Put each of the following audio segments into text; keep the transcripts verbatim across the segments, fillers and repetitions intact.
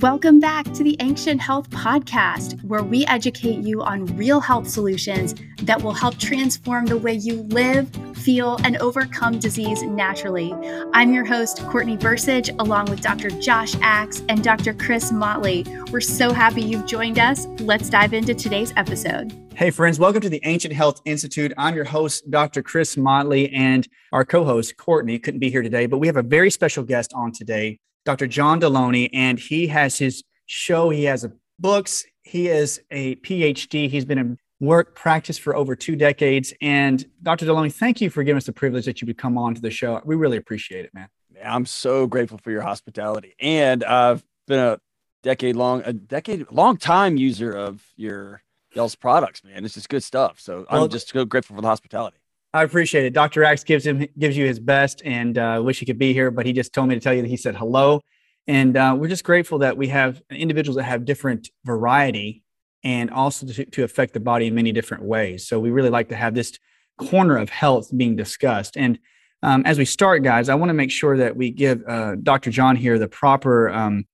Welcome back to the Ancient Health Podcast, where we educate you on real health solutions that will help transform the way you live, feel, and overcome disease naturally. I'm your host, Courtney Versage, along with Doctor Josh Axe and Doctor Chris Motley. We're so happy you've joined us. Let's dive into today's episode. Hey, friends, welcome to the Ancient Health Institute. I'm your host, Doctor Chris Motley, and our co-host, Courtney, couldn't be here today, but we have a very special guest on today, Doctor John Deloney, and he has his show, he has a books, he is a P H D, he's been in work practice for over two decades, and Doctor Deloney, thank you for giving us the privilege that you would come on to the show. We really appreciate it, man. I'm so grateful for your hospitality, and I've been a decade-long, a decade-long time user of your y'all's products, man. It's just good stuff, so well, I'm just so grateful for the hospitality. I appreciate it. Doctor Axe gives him gives you his best, and I uh, wish he could be here, but he just told me to tell you that he said hello. And uh, we're just grateful that we have individuals that have different variety and also to, to affect the body in many different ways. So we really like to have this corner of health being discussed. And um, as we start, guys, I want to make sure that we give uh, Doctor John here the proper um,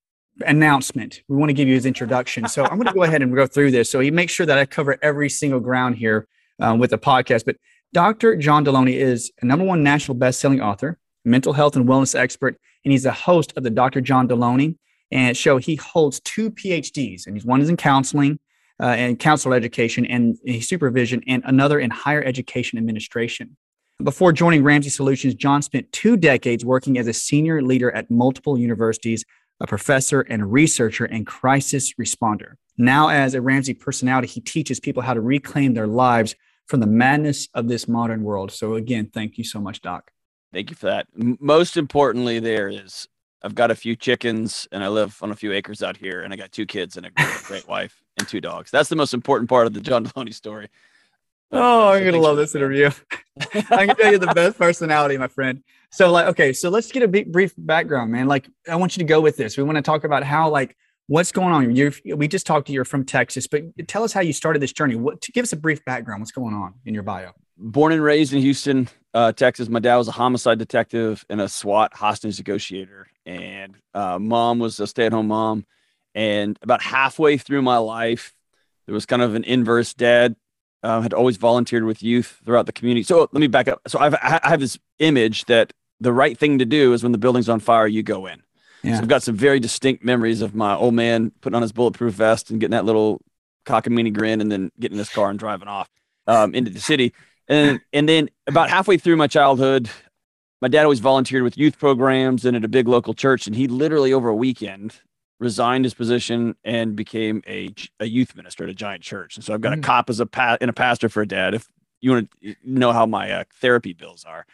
announcement. We want to give you his introduction. So I'm going to go ahead and go through this. So he makes sure that I cover every single ground here uh, with the podcast. But Doctor John Deloney is a number one national best-selling author, mental health and wellness expert, and he's the host of the Doctor John Deloney and show. He holds two P H Ds, and he's one is in counseling uh, and counselor education and supervision, and another in higher education administration. Before joining Ramsey Solutions, John spent two decades working as a senior leader at multiple universities, a professor and researcher and crisis responder. Now, as a Ramsey personality, he teaches people how to reclaim their lives from the madness of this modern world. So again, thank you so much, Doc. Thank you for that. Most importantly, there is, I've got a few chickens and I live on a few acres out here and I got two kids and a great, great wife and two dogs. That's the most important part of the John Deloney story. Oh, uh, so I'm going to love this that. interview. I can tell you the best personality, my friend. So like, okay, so let's get a b- brief background, man. Like, I want you to go with this. We want to talk about how, like, what's going on? You're, we just talked to you, you're from Texas, but tell us how you started this journey. What, give us a brief background. What's going on in your bio? Born and raised in Houston, uh, Texas. My dad was a homicide detective and a SWAT hostage negotiator. And uh, mom was a stay-at-home mom. And about halfway through my life, there was kind of an inverse. Dad uh, had always volunteered with youth throughout the community. So let me back up. So I've, I have this image that the right thing to do is when the building's on fire, you go in. Yeah. So I've got some very distinct memories of my old man putting on his bulletproof vest and getting that little cockamamie grin and then getting in his car and driving off um, into the city. And, and then about halfway through my childhood, my dad always volunteered with youth programs and at a big local church. And he literally over a weekend resigned his position and became a, a youth minister at a giant church. And so I've got mm. a cop as a pa- and a pastor for a dad, if you want to know how my uh, therapy bills are.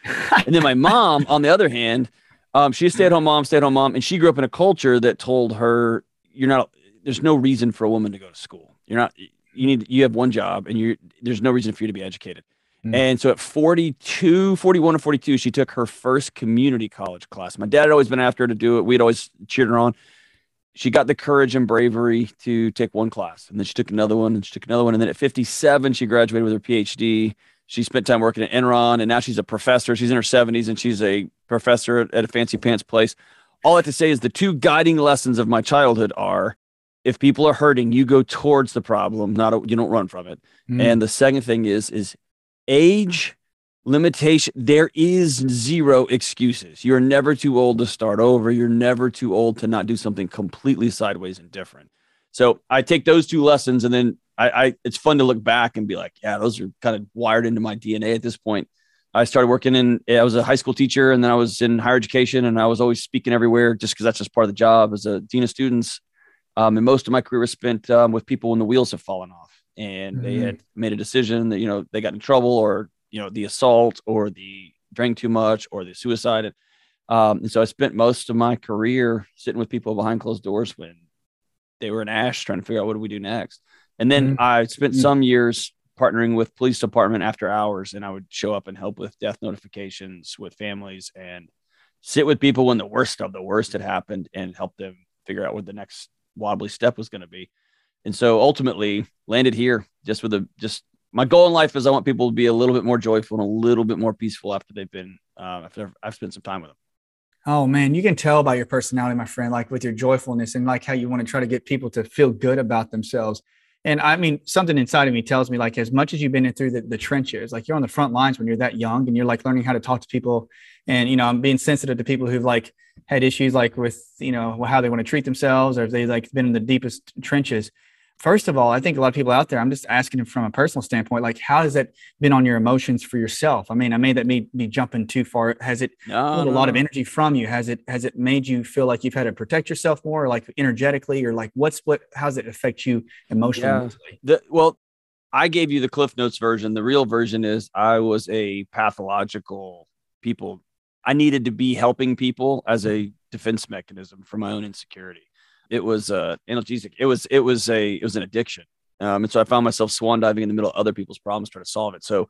And then my mom, on the other hand, Um, she's a stay-at-home mom, stay-at-home mom, and she grew up in a culture that told her, "You're not. There's no reason for a woman to go to school. You're not. You need. You have one job, and you. There's no reason for you to be educated." Mm. And so, at forty-two, forty-one, or forty-two, she took her first community college class. My dad had always been after her to do it. We'd always cheered her on. She got the courage and bravery to take one class, and then she took another one, and she took another one, and then at fifty-seven, she graduated with her P H D. She spent time working at Enron, and now she's a professor. She's in her seventies, and she's a professor at a fancy pants place. All I have to say is the two guiding lessons of my childhood are, if people are hurting, you go towards the problem, not a, you don't run from it. Mm. And the second thing is, is age limitation. There is zero excuses. You're never too old to start over. You're never too old to not do something completely sideways and different. So I take those two lessons, and then I, I, it's fun to look back and be like, yeah, those are kind of wired into my D N A at this point. I started working in, I was a high school teacher, and then I was in higher education, and I was always speaking everywhere just because that's just part of the job as a dean of students. Um, and most of my career was spent um, with people when the wheels have fallen off and mm-hmm. they had made a decision that, you know, they got in trouble or, you know, the assault or the drank too much or the suicide. Um, and so I spent most of my career sitting with people behind closed doors when they were in ash trying to figure out what do we do next. And then mm-hmm. I spent some years partnering with police department after hours, and I would show up and help with death notifications with families and sit with people when the worst of the worst had happened and help them figure out what the next wobbly step was going to be. And so ultimately landed here just with a, just my goal in life is I want people to be a little bit more joyful and a little bit more peaceful after they've been, uh, after I've spent some time with them. Oh man, you can tell by your personality, my friend, like with your joyfulness and like how you want to try to get people to feel good about themselves. And I mean, something inside of me tells me, like, as much as you've been in through the, the trenches, like you're on the front lines when you're that young and you're like learning how to talk to people. And, you know, I'm being sensitive to people who've like had issues like with, you know, how they want to treat themselves, or if they like been in the deepest trenches. First of all, I think a lot of people out there, I'm just asking them from a personal standpoint, like, how has that been on your emotions for yourself? I mean, I made that me be jumping too far. Has it no, pulled no. a lot of energy from you? Has it, has it made you feel like you've had to protect yourself more, like energetically, or like what's, what, how's it affect you emotionally? Yeah. The, well, I gave you the Cliff Notes version. The real version is I was a pathological people. I needed to be helping people as a defense mechanism for my own insecurity. It was uh, analgesic. It was it was a it was an addiction, um, and so I found myself swan diving in the middle of other people's problems, trying to solve it. So,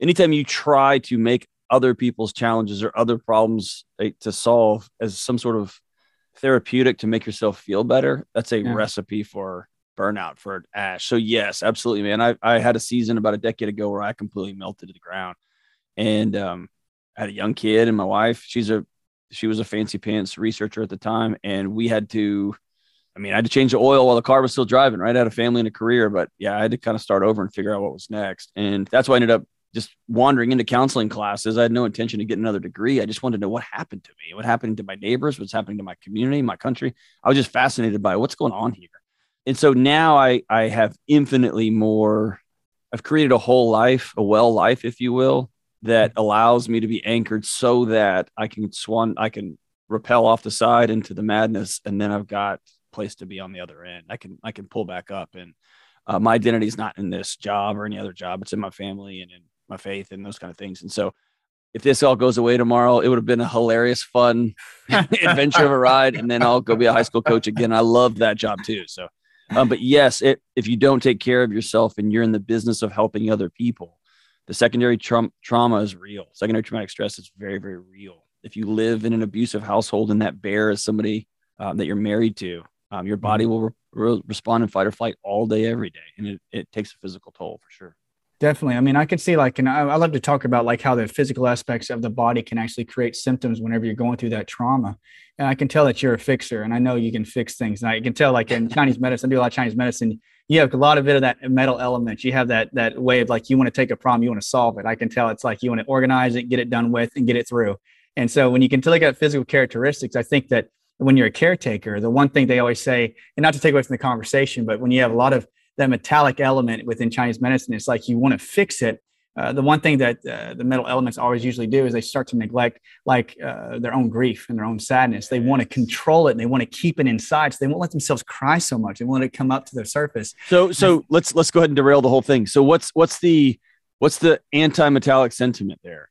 anytime you try to make other people's challenges or other problems uh, to solve as some sort of therapeutic to make yourself feel better, that's a yeah. recipe for burnout, for ash. So yes, absolutely, man. I I had a season about a decade ago where I completely melted to the ground, and um, I had a young kid, and my wife, she's a she was a fancy pants researcher at the time, and we had to. I mean, I had to change the oil while the car was still driving, right? I had a family and a career, but yeah, I had to kind of start over and figure out what was next. And that's why I ended up just wandering into counseling classes. I had no intention of getting another degree. I just wanted to know what happened to me, what happened to my neighbors, what's happening to my community, my country. I was just fascinated by what's going on here. And so now I, I have infinitely more, I've created a whole life, a well life, if you will, that allows me to be anchored so that I can swan, I can rappel off the side into the madness. And then I've got place to be on the other end. I can I can pull back up, and uh, my identity is not in this job or any other job. It's in my family and in my faith and those kind of things. And so, if this all goes away tomorrow, it would have been a hilarious, fun adventure of a ride. And then I'll go be a high school coach again. I love that job too. So, um, but yes, it, if you don't take care of yourself and you're in the business of helping other people, the secondary tra- trauma is real. Secondary traumatic stress is very, very real. If you live in an abusive household and that bear is somebody um, that you're married to. Um, your body will re- re- respond and fight or flight all day, every day. And it, it takes a physical toll for sure. Definitely. I mean, I can see like, and I, I love to talk about like how the physical aspects of the body can actually create symptoms whenever you're going through that trauma. And I can tell that you're a fixer, and I know you can fix things. And I can tell like in Chinese medicine, I do a lot of Chinese medicine. You have a lot of it of that metal element. You have that, that way of like, you want to take a problem, you want to solve it. I can tell it's like, you want to organize it, get it done with, and get it through. And so when you can look at physical characteristics, I think that when you're a caretaker, the one thing they always say, and not to take away from the conversation, but when you have a lot of that metallic element within Chinese medicine, it's like you want to fix it. Uh, the one thing that uh, the metal elements always usually do is they start to neglect like uh, their own grief and their own sadness. They want to control it and they want to keep it inside. So they won't let themselves cry so much. They won't let it come up to the surface. So, so let's, let's go ahead and derail the whole thing. So what's, what's the, what's the anti-metallic sentiment there?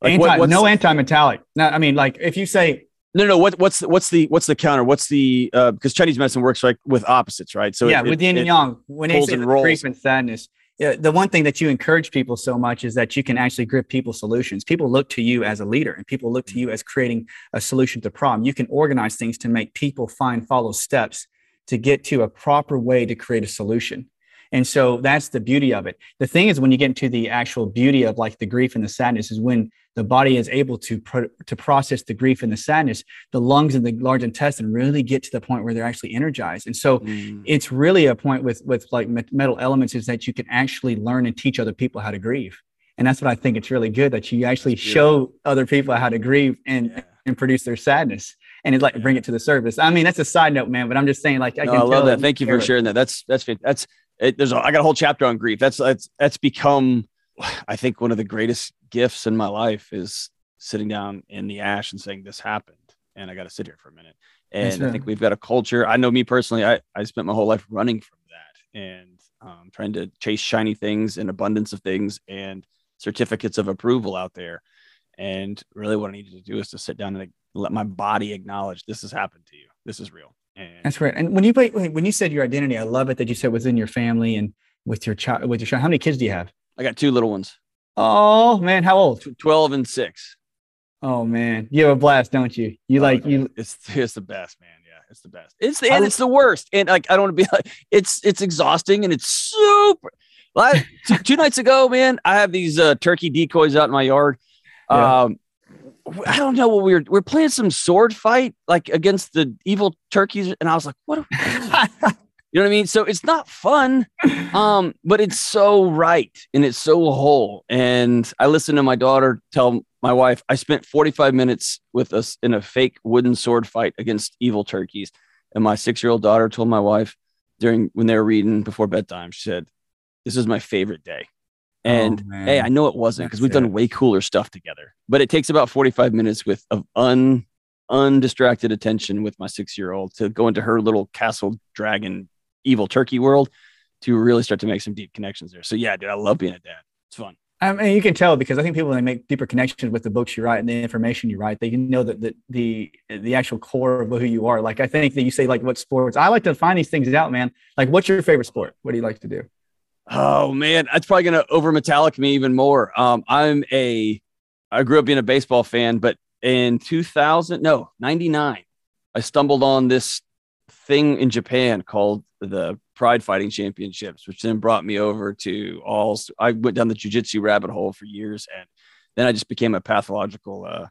Like Anti, what, no anti-metallic. No, I mean, like if you say, No, no. What, what's what's the what's the counter? What's the uh, because Chinese medicine works like with opposites, right? So yeah, it, with yin and yang, when it's grief and sadness, yeah, the one thing that you encourage people so much is that you can actually grip people's solutions. People look to you as a leader, and people look to you as creating a solution to the problem. You can organize things to make people find follow steps to get to a proper way to create a solution. And so that's the beauty of it. The thing is, when you get into the actual beauty of like the grief and the sadness, is when the body is able to pro- to process the grief and the sadness, the lungs and the large intestine really get to the point where they're actually energized. And so mm. it's really a point with with like metal elements is that you can actually learn and teach other people how to grieve. And that's what I think it's really good, that you actually yeah. show other people how to grieve and, yeah. and produce their sadness. And it's like yeah. bring it to the surface. I mean, that's a side note, man, but I'm just saying like, I, no, can I love that. Thank you for sharing that. That's, that's, that's, It, there's a, I got a whole chapter on grief. That's, that's, that's become, I think, one of the greatest gifts in my life is sitting down in the ash and saying, this happened. And I got to sit here for a minute. And yes, I think we've got a culture. I know me personally, I, I spent my whole life running from that and um, trying to chase shiny things and abundance of things and certificates of approval out there. And really what I needed to do is to sit down and let my body acknowledge this has happened to you. This is real. And that's right. And when you when you said your identity, I love it that you said within your family and with your child, with your child. How many kids do you have? I got two little ones. Oh man, how old? twelve and six. Oh man, you have a blast, don't you? You oh, like man. you. It's it's the best, man. Yeah, it's the best. It's the, and it's the worst. And like I don't want to be like it's it's exhausting and it's super. Like two, two nights ago, man, I have these uh, turkey decoys out in my yard. Yeah. Um, I don't know what we were, we we're playing some sword fight, like against the evil turkeys. And I was like, what? Are we you know what I mean? So it's not fun, um, but it's so right. And it's so whole. And I listened to my daughter tell my wife, I spent forty-five minutes with us in a fake wooden sword fight against evil turkeys. And my six-year-old daughter told my wife during when they were reading before bedtime, she said, this is my favorite day. And oh, hey, I know it wasn't because we've done way cooler stuff together, but it takes about forty-five minutes with of un undistracted attention with my six-year-old to go into her little castle dragon evil turkey world to really start to make some deep connections there. So yeah, dude, I love being a dad. It's fun. I mean, you can tell because I think people, when they make deeper connections with the books you write and the information you write, they can know that the, the the actual core of who you are. Like I think that you say like what sports, I like to find these things out, man. Like what's your favorite sport? What do you like to do? Oh man, that's probably going to over metallic me even more. Um, I'm a, I grew up being a baseball fan, but in two thousand, no, ninety-nine, I stumbled on this thing in Japan called the Pride Fighting Championships, which then brought me over to all, I went down the jiu-jitsu rabbit hole for years. And then I just became a pathological uh,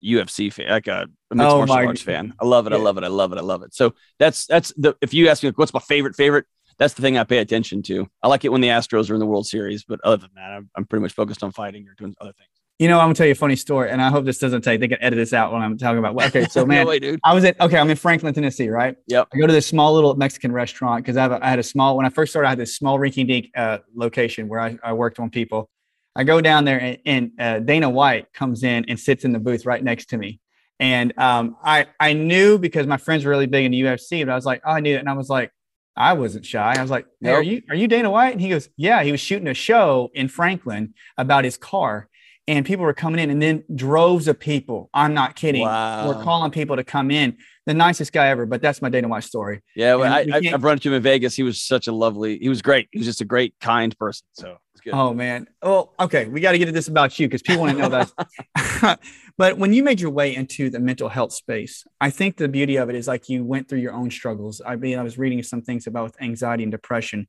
U F C fan, like a, a mixed oh, martial arts fan. I love it. I love it. I love it. I love it. So that's, that's the, if you ask me like, what's my favorite favorite, that's the thing I pay attention to. I like it when the Astros are in the World Series, but other than that, I'm, I'm pretty much focused on fighting or doing other things. You know, I'm gonna tell you a funny story, and I hope this doesn't take. They can edit this out when I'm talking about. Well, okay, so man, no way, dude. I was at okay. I'm in Franklin, Tennessee, right? Yep. I go to this small little Mexican restaurant because I, I had a small when I first started. I had this small rinky-dink uh, location where I, I worked on people. I go down there, and, and uh, Dana White comes in and sits in the booth right next to me, and um, I I knew because my friends were really big into U F C, but I was like, oh, I knew it, and I was like. I wasn't shy. I was like, hey, are you, are you Dana White? And he goes, yeah, he was shooting a show in Franklin about his car and people were coming in and then droves of people. I'm not kidding. Wow. We're calling people to come in. The nicest guy ever, but that's my Dana White story. Yeah. Well, I, we I've run into him in Vegas. He was such a lovely, he was great. He was just a great, kind person. So it's good. Oh man. Well, okay. We got to get to this about you because people want to know that. But when you made your way into the mental health space, I think the beauty of it is like you went through your own struggles. I mean, I was reading some things about with anxiety and depression.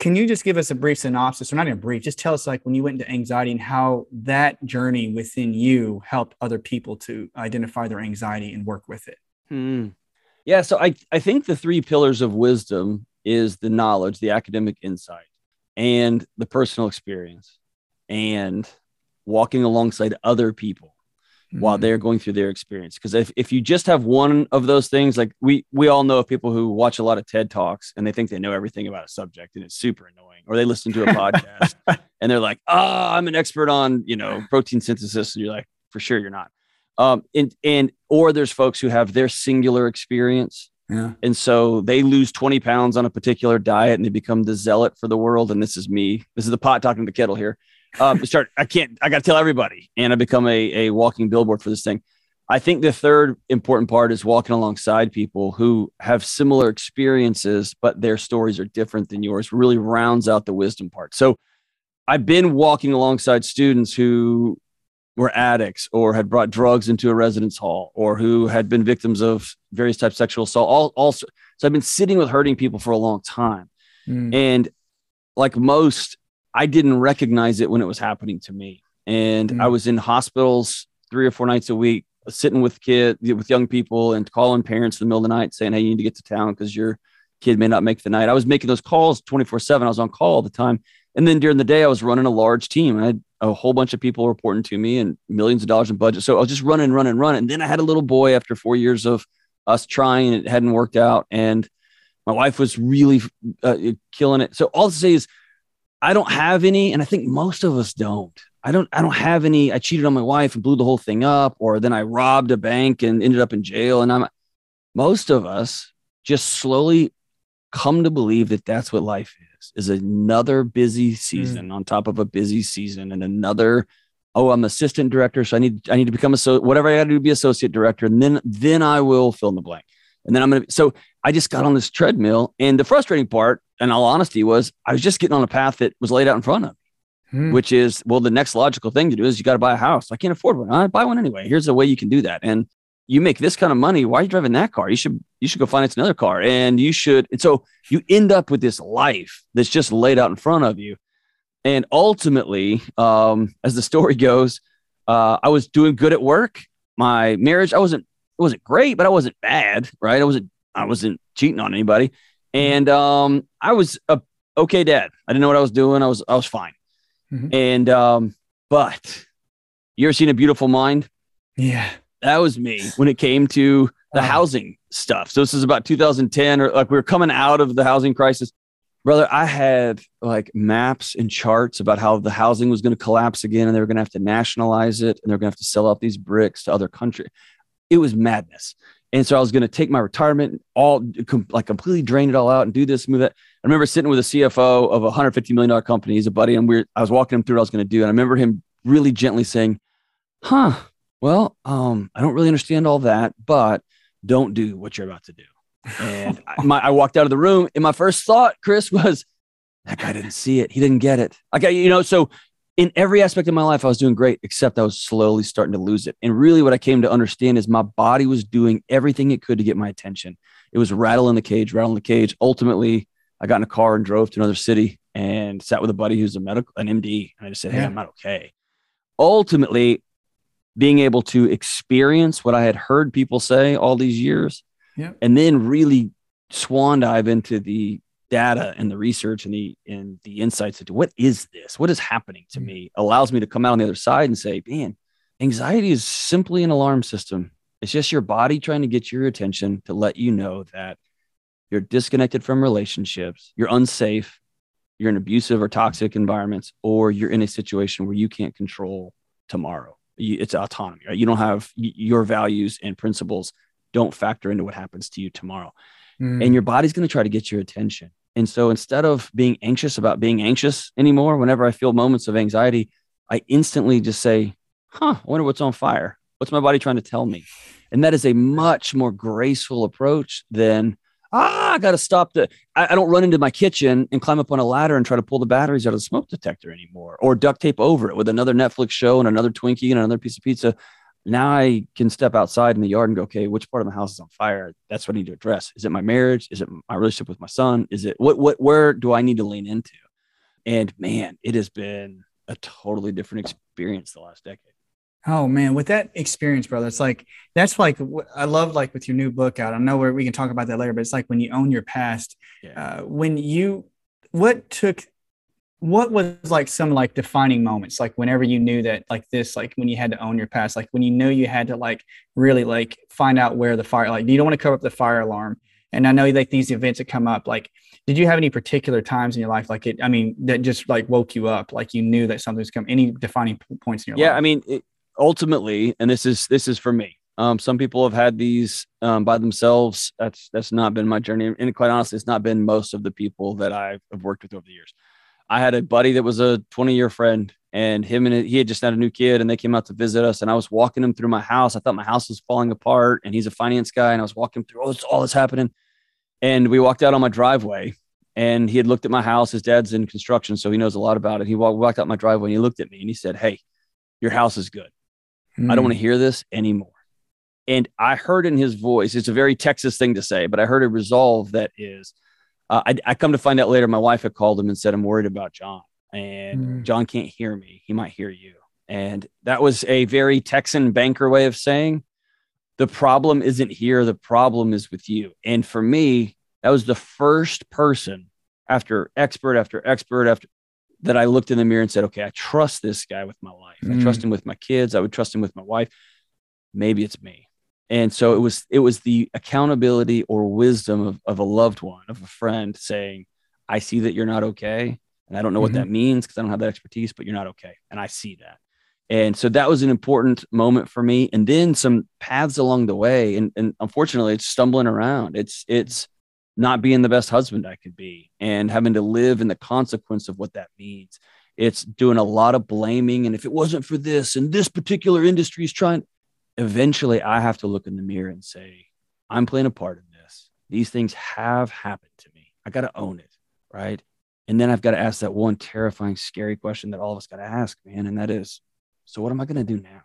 Can you just give us a brief synopsis or not even brief, just tell us like when you went into anxiety and how that journey within you helped other people to identify their anxiety and work with it? Hmm. Yeah. So I, I think the three pillars of wisdom is the knowledge, the academic insight, and the personal experience and walking alongside other people mm. while they're going through their experience. Because if, if you just have one of those things, like we, we all know of people who watch a lot of TED Talks and they think they know everything about a subject and it's super annoying, or they listen to a podcast and they're like, ah, oh, I'm an expert on, you know, protein synthesis. And you're like, for sure, you're not. Um, and, and, or there's folks who have their singular experience. Yeah. And so they lose twenty pounds on a particular diet and they become the zealot for the world. And this is me. This is the pot talking to the kettle here. Um, start, I can't, I got to tell everybody. And I become a, a walking billboard for this thing. I think the third important part is walking alongside people who have similar experiences, but their stories are different than yours, really rounds out the wisdom part. So I've been walking alongside students who were addicts or had brought drugs into a residence hall or who had been victims of various types of sexual assault. All, all, so I've been sitting with hurting people for a long time. Mm. And like most, I didn't recognize it when it was happening to me. And mm. I was in hospitals three or four nights a week, sitting with kids, with young people and calling parents in the middle of the night saying, hey, you need to get to town because your kid may not make the night. I was making those calls twenty-four seven. I was on call all the time. And then during the day, I was running a large team. I had a whole bunch of people reporting to me and millions of dollars in budget. So I was just running, running, running. And then I had a little boy after four years of us trying, and it hadn't worked out. And my wife was really uh, killing it. So all to say is I don't have any, and I think most of us don't. I don't, I don't have any. I cheated on my wife and blew the whole thing up, or then I robbed a bank and ended up in jail. And I'm, most of us just slowly come to believe that that's what life is, is another busy season mm. on top of a busy season and another, oh, I'm assistant director. So I need, I need to become a, so whatever I got to do to be associate director. And then, then I will fill in the blank. And then I'm going to, so I just got on this treadmill, and the frustrating part, in all honesty, was I was just getting on a path that was laid out in front of me, mm. which is, well, the next logical thing to do is you got to buy a house. I can't afford one. I buy one anyway. Here's a way you can do that. And you make this kind of money. Why are you driving that car? You should, you should go finance another car, and you should. And so you end up with this life that's just laid out in front of you. And ultimately, um, as the story goes, uh, I was doing good at work. my marriage. I wasn't, it wasn't great, but I wasn't bad, right? I wasn't, I wasn't cheating on anybody. And um, I was a okay dad. I didn't know what I was doing. I was, I was fine. Mm-hmm. And, um, but you ever seen A Beautiful Mind? Yeah. That was me when it came to the wow. housing stuff. So this is about two thousand ten, or like we were coming out of the housing crisis. Brother, I had like maps and charts about how the housing was going to collapse again, and they were going to have to nationalize it, and they're going to have to sell out these bricks to other countries. It was madness. And so I was going to take my retirement, all com- like completely drain it all out and do this, move that. I remember sitting with a C F O of a one hundred fifty million dollars company. He's a buddy, and we're, I was walking him through what I was going to do. And I remember him really gently saying, huh, well, um, I don't really understand all that, but don't do what you're about to do. And I, my, I walked out of the room, and my first thought, Chris, was that guy didn't see it. He didn't get it. Like, I, you know, so in every aspect of my life, I was doing great, except I was slowly starting to lose it. And really what I came to understand is my body was doing everything it could to get my attention. It was rattling the cage, rattling the cage. Ultimately, I got in a car and drove to another city and sat with a buddy who's a medical, an M D. And I just said, hey, yeah. I'm not okay. Ultimately, being able to experience what I had heard people say all these years, yeah. and then really swan dive into the data and the research and the and the insights into what is this, what is happening to me, allows me to come out on the other side and say, man, anxiety is simply an alarm system. It's just your body trying to get your attention to let you know that you're disconnected from relationships, you're unsafe, you're in abusive or toxic environments, or you're in a situation where you can't control tomorrow. You, it's autonomy, right? You don't have your values and principles don't factor into what happens to you tomorrow. Mm. And your body's going to try to get your attention. And so instead of being anxious about being anxious anymore, whenever I feel moments of anxiety, I instantly just say, huh, I wonder what's on fire. What's my body trying to tell me? And that is a much more graceful approach than, ah, I got to stop the, I, I don't run into my kitchen and climb up on a ladder and try to pull the batteries out of the smoke detector anymore, or duct tape over it with another Netflix show and another Twinkie and another piece of pizza. Now I can step outside in the yard and go, okay, which part of my house is on fire? That's what I need to address. Is it my marriage? Is it my relationship with my son? Is it what, what, where do I need to lean into? And man, it has been a totally different experience the last decade. Oh man, with that experience, brother, it's like, that's like, I love like with your new book out, I know where we can talk about that later, but it's like when you own your past, yeah. uh, when you, what took, what was like some like defining moments, like whenever you knew that like this, like when you had to own your past, like when you knew you had to like really like find out where the fire, like you don't want to cover up the fire alarm. And I know like these events that come up, like, did you have any particular times in your life? Like it, I mean, that just like woke you up, like you knew that something was coming, any defining points in your yeah, life? Yeah. I mean, it, ultimately, and this is, this is for me. Um, some people have had these um, by themselves. That's, that's not been my journey. And quite honestly, it's not been most of the people that I've worked with over the years. I had a buddy that was a twenty year friend, and him and he had just had a new kid, and they came out to visit us, and I was walking him through my house. I thought my house was falling apart, and he's a finance guy. And I was walking him through, oh, it's all that's happening. And we walked out on my driveway, and he had looked at my house. His dad's in construction, so he knows a lot about it. He walked, walked out my driveway, and he looked at me and he said, hey, your house is good. Hmm. I don't want to hear this anymore. And I heard in his voice, it's a very Texas thing to say, but I heard a resolve that is, Uh, I, I come to find out later, my wife had called him and said, I'm worried about John, and mm. John can't hear me. He might hear you. And that was a very Texan banker way of saying the problem isn't here. The problem is with you. And for me, that was the first person after expert, after expert, after that I looked in the mirror and said, okay, I trust this guy with my life. Mm. I trust him with my kids. I would trust him with my wife. Maybe it's me. And so it was, it was the accountability or wisdom of, of a loved one, of a friend saying, I see that you're not okay. And I don't know mm-hmm. what that means because I don't have that expertise, but you're not okay. And I see that. And so that was an important moment for me. And then some paths along the way. And, and unfortunately it's stumbling around. It's, it's not being the best husband I could be and having to live in the consequence of what that means. It's doing a lot of blaming. And if it wasn't for this and this particular industry is trying, eventually I have to look in the mirror and say, I'm playing a part in this. These things have happened to me. I got to own it. Right. And then I've got to ask that one terrifying, scary question that all of us got to ask, man. And that is, so what am I going to do now?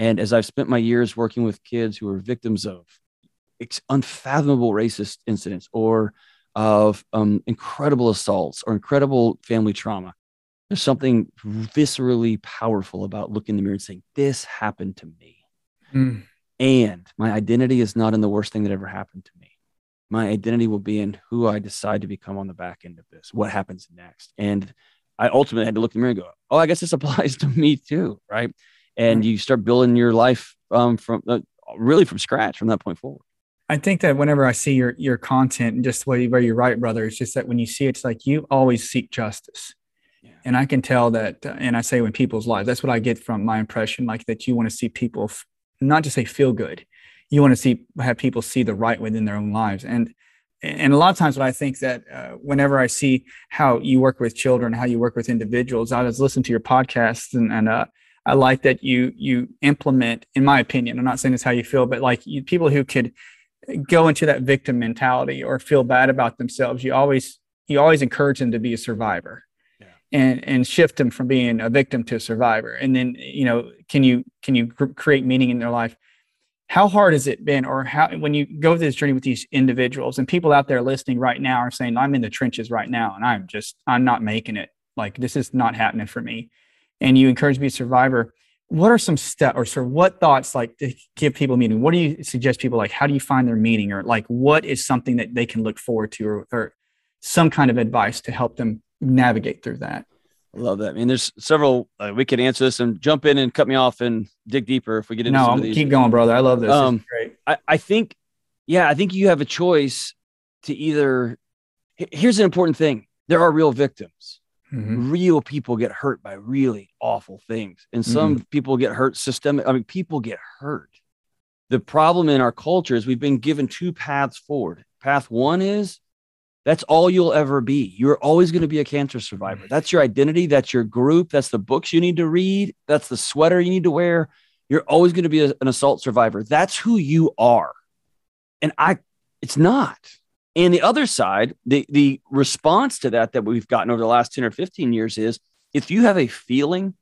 And as I've spent my years working with kids who are victims of unfathomable racist incidents or of um, incredible assaults or incredible family trauma, there's something viscerally powerful about looking in the mirror and saying, this happened to me. Mm. And my identity is not in the worst thing that ever happened to me. My identity will be in who I decide to become on the back end of this, what happens next. And I ultimately had to look in the mirror and go, oh, I guess this applies to me too, right? And you start building your life um, from uh, really from scratch from that point forward. I think that whenever I see your your content and just where, you, where you're right, brother, it's just that when you see it, it's like you always seek justice. Yeah. And I can tell that, uh, and I say when people's lives, that's what I get from my impression, like that you want to see people f- not just say feel good. You want to see have people see the right within their own lives. And and a lot of times what I think that uh, whenever I see how you work with children, how you work with individuals, I was listening to your podcast and, and uh, I like that you you implement, in my opinion, I'm not saying it's how you feel, but like you, people who could go into that victim mentality or feel bad about themselves, you always you always encourage them to be a survivor. And and shift them from being a victim to a survivor. And then, you know, can you can you cr- create meaning in their life? How hard has it been? Or how, when you go through this journey with these individuals, and people out there listening right now are saying, I'm in the trenches right now, and I'm just, I'm not making it. Like, this is not happening for me. And you encourage me to be a survivor. What are some steps or sort of what thoughts like to give people meaning? What do you suggest people like, how do you find their meaning? Or like, what is something that they can look forward to or, or some kind of advice to help them navigate through that? I love that. I mean, there's several, uh, we could answer this and jump in and cut me off and dig deeper if we get into no, some of these. No, keep going, brother. I love this. Um, this is great. I, I think, yeah, I think you have a choice to either, here's an important thing. There are real victims. Mm-hmm. Real people get hurt by really awful things. And some mm-hmm. people get hurt systemic. I mean, people get hurt. The problem in our culture is we've been given two paths forward. Path one is, that's all you'll ever be. You're always going to be a cancer survivor. That's your identity. That's your group. That's the books you need to read. That's the sweater you need to wear. You're always going to be a, an assault survivor. That's who you are. And I, it's not. And the other side, the, the response to that, that we've gotten over the last ten or fifteen years is if you have a feeling,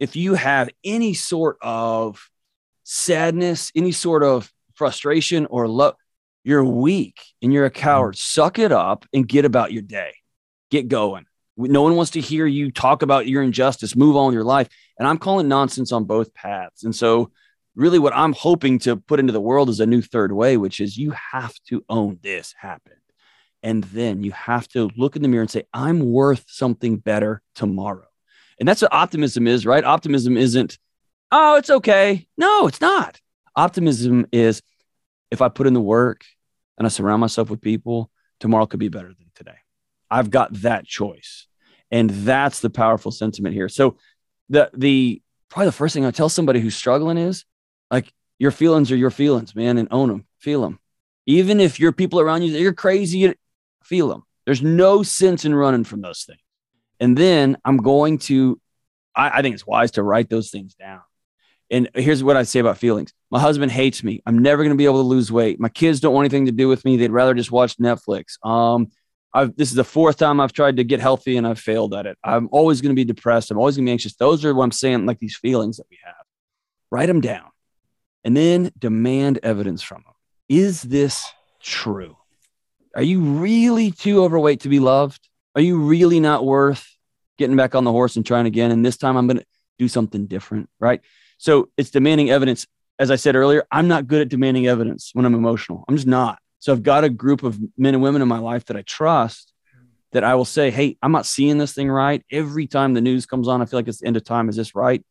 if you have any sort of sadness, any sort of frustration or love, you're weak and you're a coward. Suck it up and get about your day. Get going. No one wants to hear you talk about your injustice. Move on with your life. And I'm calling nonsense on both paths. And so really what I'm hoping to put into the world is a new third way, which is you have to own this happened. And then you have to look in the mirror and say, I'm worth something better tomorrow. And that's what optimism is, right? Optimism isn't, oh, it's okay. No, it's not. Optimism is, if I put in the work and I surround myself with people, tomorrow could be better than today. I've got that choice. And that's the powerful sentiment here. So the, the, probably the first thing I tell somebody who's struggling is like, your feelings are your feelings, man, and own them, feel them. Even if your people around you, you're crazy, feel them. There's no sense in running from those things. And then I'm going to, I, I think it's wise to write those things down. And here's what I say about feelings. My husband hates me. I'm never going to be able to lose weight. My kids don't want anything to do with me. They'd rather just watch Netflix. Um, I've, this is the fourth time I've tried to get healthy and I've failed at it. I'm always going to be depressed. I'm always going to be anxious. Those are what I'm saying, like these feelings that we have. Write them down and then demand evidence from them. Is this true? Are you really too overweight to be loved? Are you really not worth getting back on the horse and trying again? And this time I'm going to do something different, right? So it's demanding evidence. As I said earlier, I'm not good at demanding evidence when I'm emotional. I'm just not. So I've got a group of men and women in my life that I trust that I will say, hey, I'm not seeing this thing right. Every time the news comes on, I feel like it's the end of time. Is this right?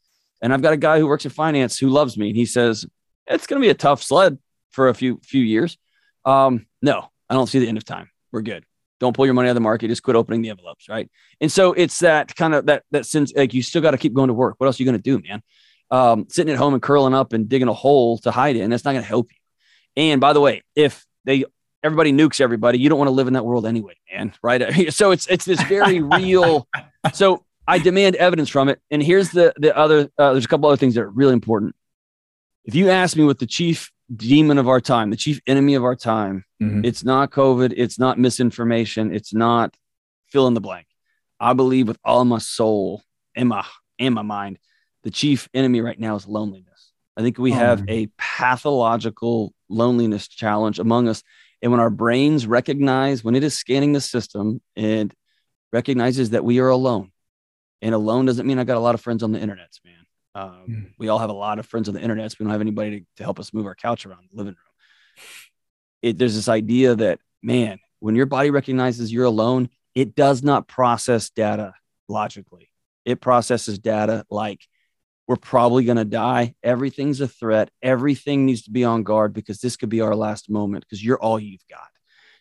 And I've got a guy who works in finance who loves me. And he says, it's going to be a tough sled for a few few years. Um, no, I don't see the end of time. We're good. Don't pull your money out of the market. Just quit opening the envelopes, right? And so it's that kind of that that sense, like you still got to keep going to work. What else are you going to do, man? Um, sitting at home and curling up and digging a hole to hide in, that's not going to help you. And by the way, if they, everybody nukes everybody, you don't want to live in that world anyway, man. Right. So it's, it's this very real. So I demand evidence from it. And here's the, the other, uh, there's a couple other things that are really important. If you ask me what the chief demon of our time, the chief enemy of our time, mm-hmm. it's not COVID. It's not misinformation. It's not fill in the blank. I believe with all my soul and my, and my mind, the chief enemy right now is loneliness. I think we oh. have a pathological loneliness challenge among us. And when our brains recognize, when it is scanning the system, it recognizes that we are alone. And alone doesn't mean I got a lot of friends on the internet, man. Um, mm. We all have a lot of friends on the internet, so we don't have anybody to, to help us move our couch around the living room. It, there's this idea that, man, when your body recognizes you're alone, it does not process data logically. It processes data like we're probably going to die. Everything's a threat. Everything needs to be on guard because this could be our last moment because you're all you've got.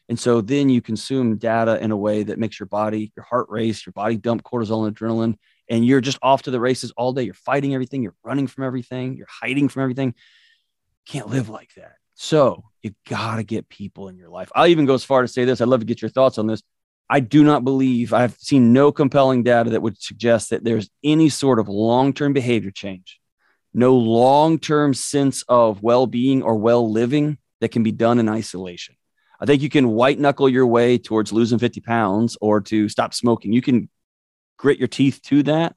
And so then you consume data in a way that makes your body, your heart race, your body dump cortisol and adrenaline, and you're just off to the races all day. You're fighting everything. You're running from everything. You're hiding from everything. Can't live like that. So you got to get people in your life. I'll even go as far to say this. I'd love to get your thoughts on this. I do not believe, I've seen no compelling data that would suggest that there's any sort of long-term behavior change, no long-term sense of well-being or well-living that can be done in isolation. I think you can white-knuckle your way towards losing fifty pounds or to stop smoking. You can grit your teeth to that.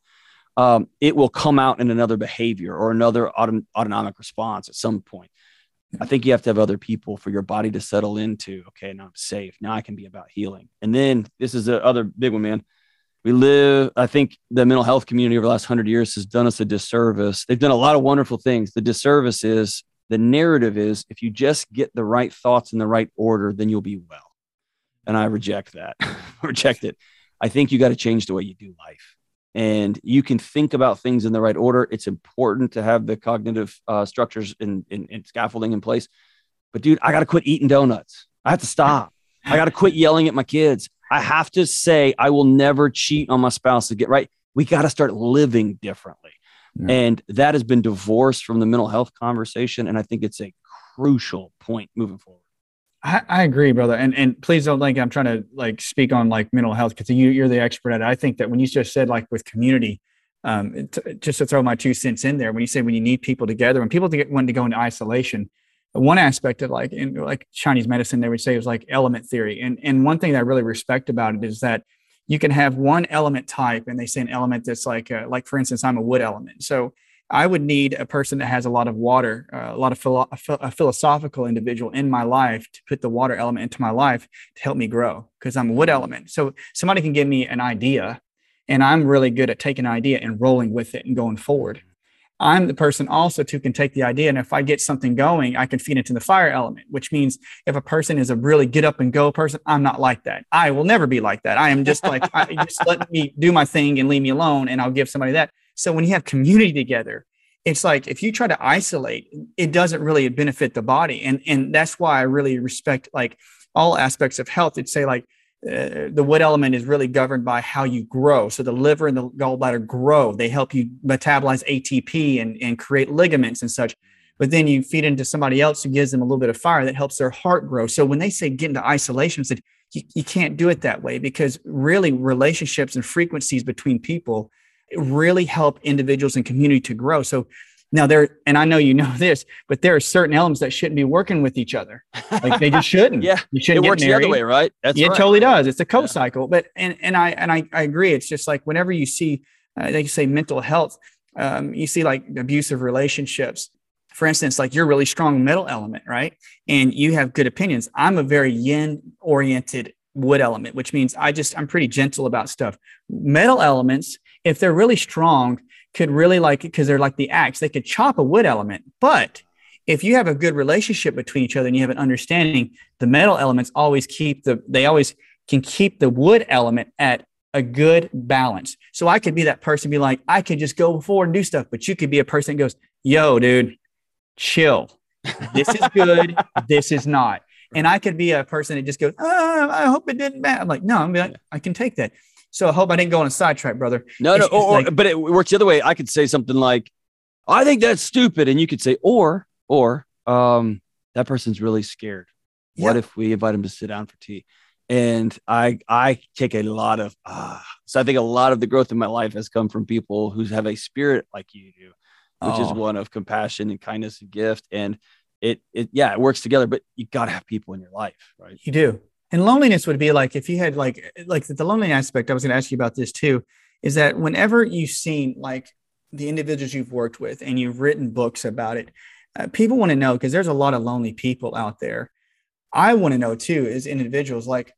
Um, it will come out in another behavior or another autom- autonomic response at some point. I think you have to have other people for your body to settle into. Okay, now I'm safe. Now I can be about healing. And then this is the other big one, man. We live, I think the mental health community over the last hundred years has done us a disservice. They've done a lot of wonderful things. The disservice is, the narrative is, if you just get the right thoughts in the right order, then you'll be well. And I reject that. Reject it. I think you got to change the way you do life. And you can think about things in the right order. It's important to have the cognitive uh, structures and in, in, in scaffolding in place. But dude, I got to quit eating donuts. I have to stop. I got to quit yelling at my kids. I have to say, I will never cheat on my spouse to get right. We got to start living differently. Yeah. And that has been divorced from the mental health conversation. And I think it's a crucial point moving forward. I, I agree, brother. And and please don't think I'm trying to like speak on like mental health because you, you're the expert at it. I think that when you just said like with community, um, t- just to throw my two cents in there, when you say when you need people together, when people to get, when to go into isolation, one aspect of like in like Chinese medicine, they would say it was like element theory. And and one thing that I really respect about it is that you can have one element type, and they say an element that's like uh, like for instance, I'm a wood element, so I would need a person that has a lot of water, uh, a lot of philo- a philosophical individual in my life to put the water element into my life to help me grow because I'm a wood element. So somebody can give me an idea and I'm really good at taking an idea and rolling with it and going forward. I'm the person also who can take the idea. And if I get something going, I can feed it to the fire element, which means if a person is a really get up and go person, I'm not like that. I will never be like that. I am just like, I, just let me do my thing and leave me alone. And I'll give somebody that. So when you have community together, it's like if you try to isolate, it doesn't really benefit the body. And and that's why I really respect like all aspects of health. It'd say like uh, the wood element is really governed by how you grow. So the liver and the gallbladder grow. They help you metabolize A T P and, and create ligaments and such. But then you feed into somebody else who gives them a little bit of fire that helps their heart grow. So when they say get into isolation, I said, you, you can't do it that way because really relationships and frequencies between people really help individuals and community to grow. So now there, and I know you know this, but there are certain elements that shouldn't be working with each other. Like they just shouldn't. Yeah, you shouldn't. It works the other way, right? That's yeah, right. It totally does. It's a co-cycle. Yeah. But and and I and I, I agree. It's just like whenever you see, uh, they say mental health, um, you see like abusive relationships. For instance, like you're really strong metal element, right? And you have good opinions. I'm a very yin-oriented wood element, which means I just I'm pretty gentle about stuff. Metal elements, if they're really strong, could really like, because they're like the axe, they could chop a wood element. But if you have a good relationship between each other and you have an understanding, the metal elements always keep the, they always can keep the wood element at a good balance. So I could be that person, be like, I could just go forward and do stuff, but you could be a person that goes, yo, dude, chill. This is good. This is not. And I could be a person that just goes, oh, I hope it didn't matter. I'm like, no, I'm like, I can take that. So I hope I didn't go on a sidetrack, brother. No, it's no, or, like, but it works the other way. I could say something like, I think that's stupid. And you could say, or, or um, that person's really scared. Yeah. What if we invite him to sit down for tea? And I, I take a lot of, ah. So I think a lot of the growth in my life has come from people who have a spirit like you do, which oh. is one of compassion and kindness and gift. And it, it, yeah, it works together, but you got to have people in your life, right? You do. And loneliness would be like if you had like like the loneliness aspect. I was going to ask you about this too, is that whenever you've seen like the individuals you've worked with and you've written books about it, uh, people want to know because there's a lot of lonely people out there. I want to know too as individuals, like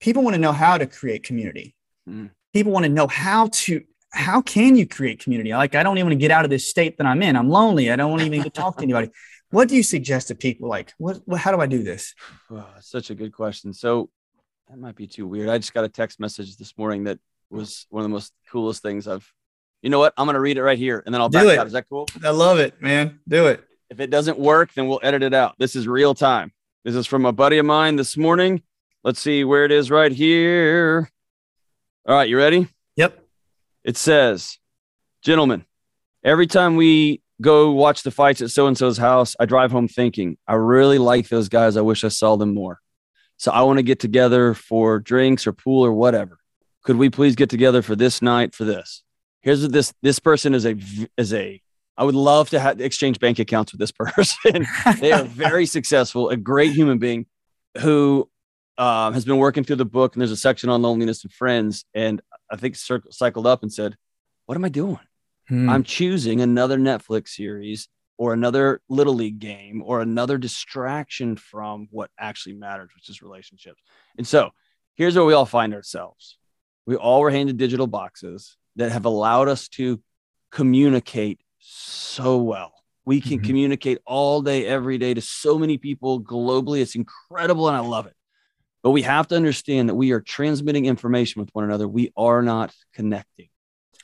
people want to know how to create community. Mm. People want to know how to how can you create community? Like, I don't even want to get out of this state that I'm in. I'm lonely. I don't want to even talk to anybody. What do you suggest to people? Like, what, what how do I do this? Oh, such a good question. So that might be too weird. I just got a text message this morning that was one of the most coolest things I've, you know what? I'm going to read it right here and then I'll do back it out. Is that cool? I love it, man. Do it. If it doesn't work, then we'll edit it out. This is real time. This is from a buddy of mine this morning. Let's see where it is right here. All right. You ready? Yep. It says, gentlemen, every time we go watch the fights at so-and-so's house, I drive home thinking, I really like those guys. I wish I saw them more. So I want to get together for drinks or pool or whatever. Could we please get together for this night for this? Here's what this, this person is a, is a, I would love to have exchange bank accounts with this person. They are very successful, a great human being who um, has been working through the book. And there's a section on loneliness and friends. And I think circled, cycled up and said, what am I doing? Hmm. I'm choosing another Netflix series or another Little League game or another distraction from what actually matters, which is relationships. And so here's where we all find ourselves. We all were handed digital boxes that have allowed us to communicate so well. We can mm-hmm. communicate all day, every day to so many people globally. It's incredible. And I love it. But we have to understand that we are transmitting information with one another. We are not connecting.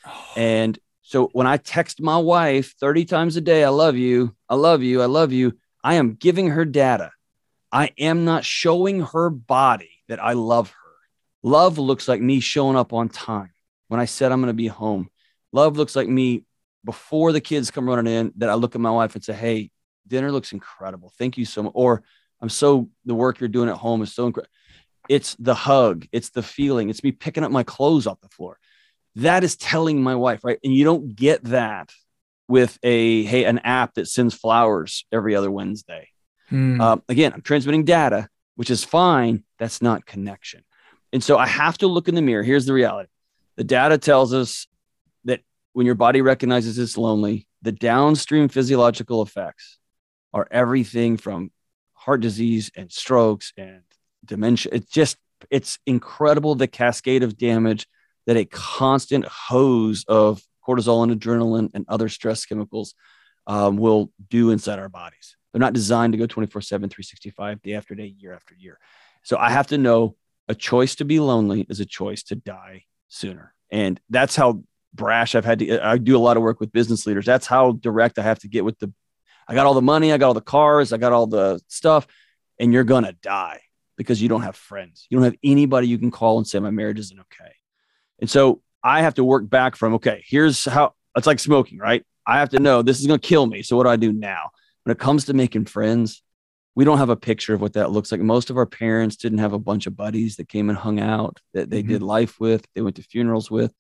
Oh. And so when I text my wife thirty times a day, I love you, I love you, I love you, I am giving her data. I am not showing her body that I love her. Love looks like me showing up on time when I said I'm going to be home. Love looks like me before the kids come running in that I look at my wife and say, hey, dinner looks incredible. Thank you so much. Or I'm so, the work you're doing at home is so incredible. It's the hug. It's the feeling. It's me picking up my clothes off the floor. That is telling my wife, right? And you don't get that with a, hey, an app that sends flowers every other Wednesday. Hmm. Uh, again, I'm transmitting data, which is fine. That's not connection. And so I have to look in the mirror. Here's the reality. The data tells us that when your body recognizes it's lonely, the downstream physiological effects are everything from heart disease and strokes and dementia. It's just, it's incredible. The cascade of damage that a constant hose of cortisol and adrenaline and other stress chemicals um, will do inside our bodies. They're not designed to go twenty-four seven, three sixty-five, day after day, year after year. So I have to know a choice to be lonely is a choice to die sooner. And that's how brash I've had to, I do a lot of work with business leaders. That's how direct I have to get with the, I got all the money, I got all the cars, I got all the stuff, and you're going to die because you don't have friends. You don't have anybody you can call and say, my marriage isn't okay. And so I have to work back from, okay, here's how it's like smoking, right? I have to know this is going to kill me. So what do I do now? When it comes to making friends, we don't have a picture of what that looks like. Most of our parents didn't have a bunch of buddies that came and hung out that they mm-hmm. did life with. They went to funerals with.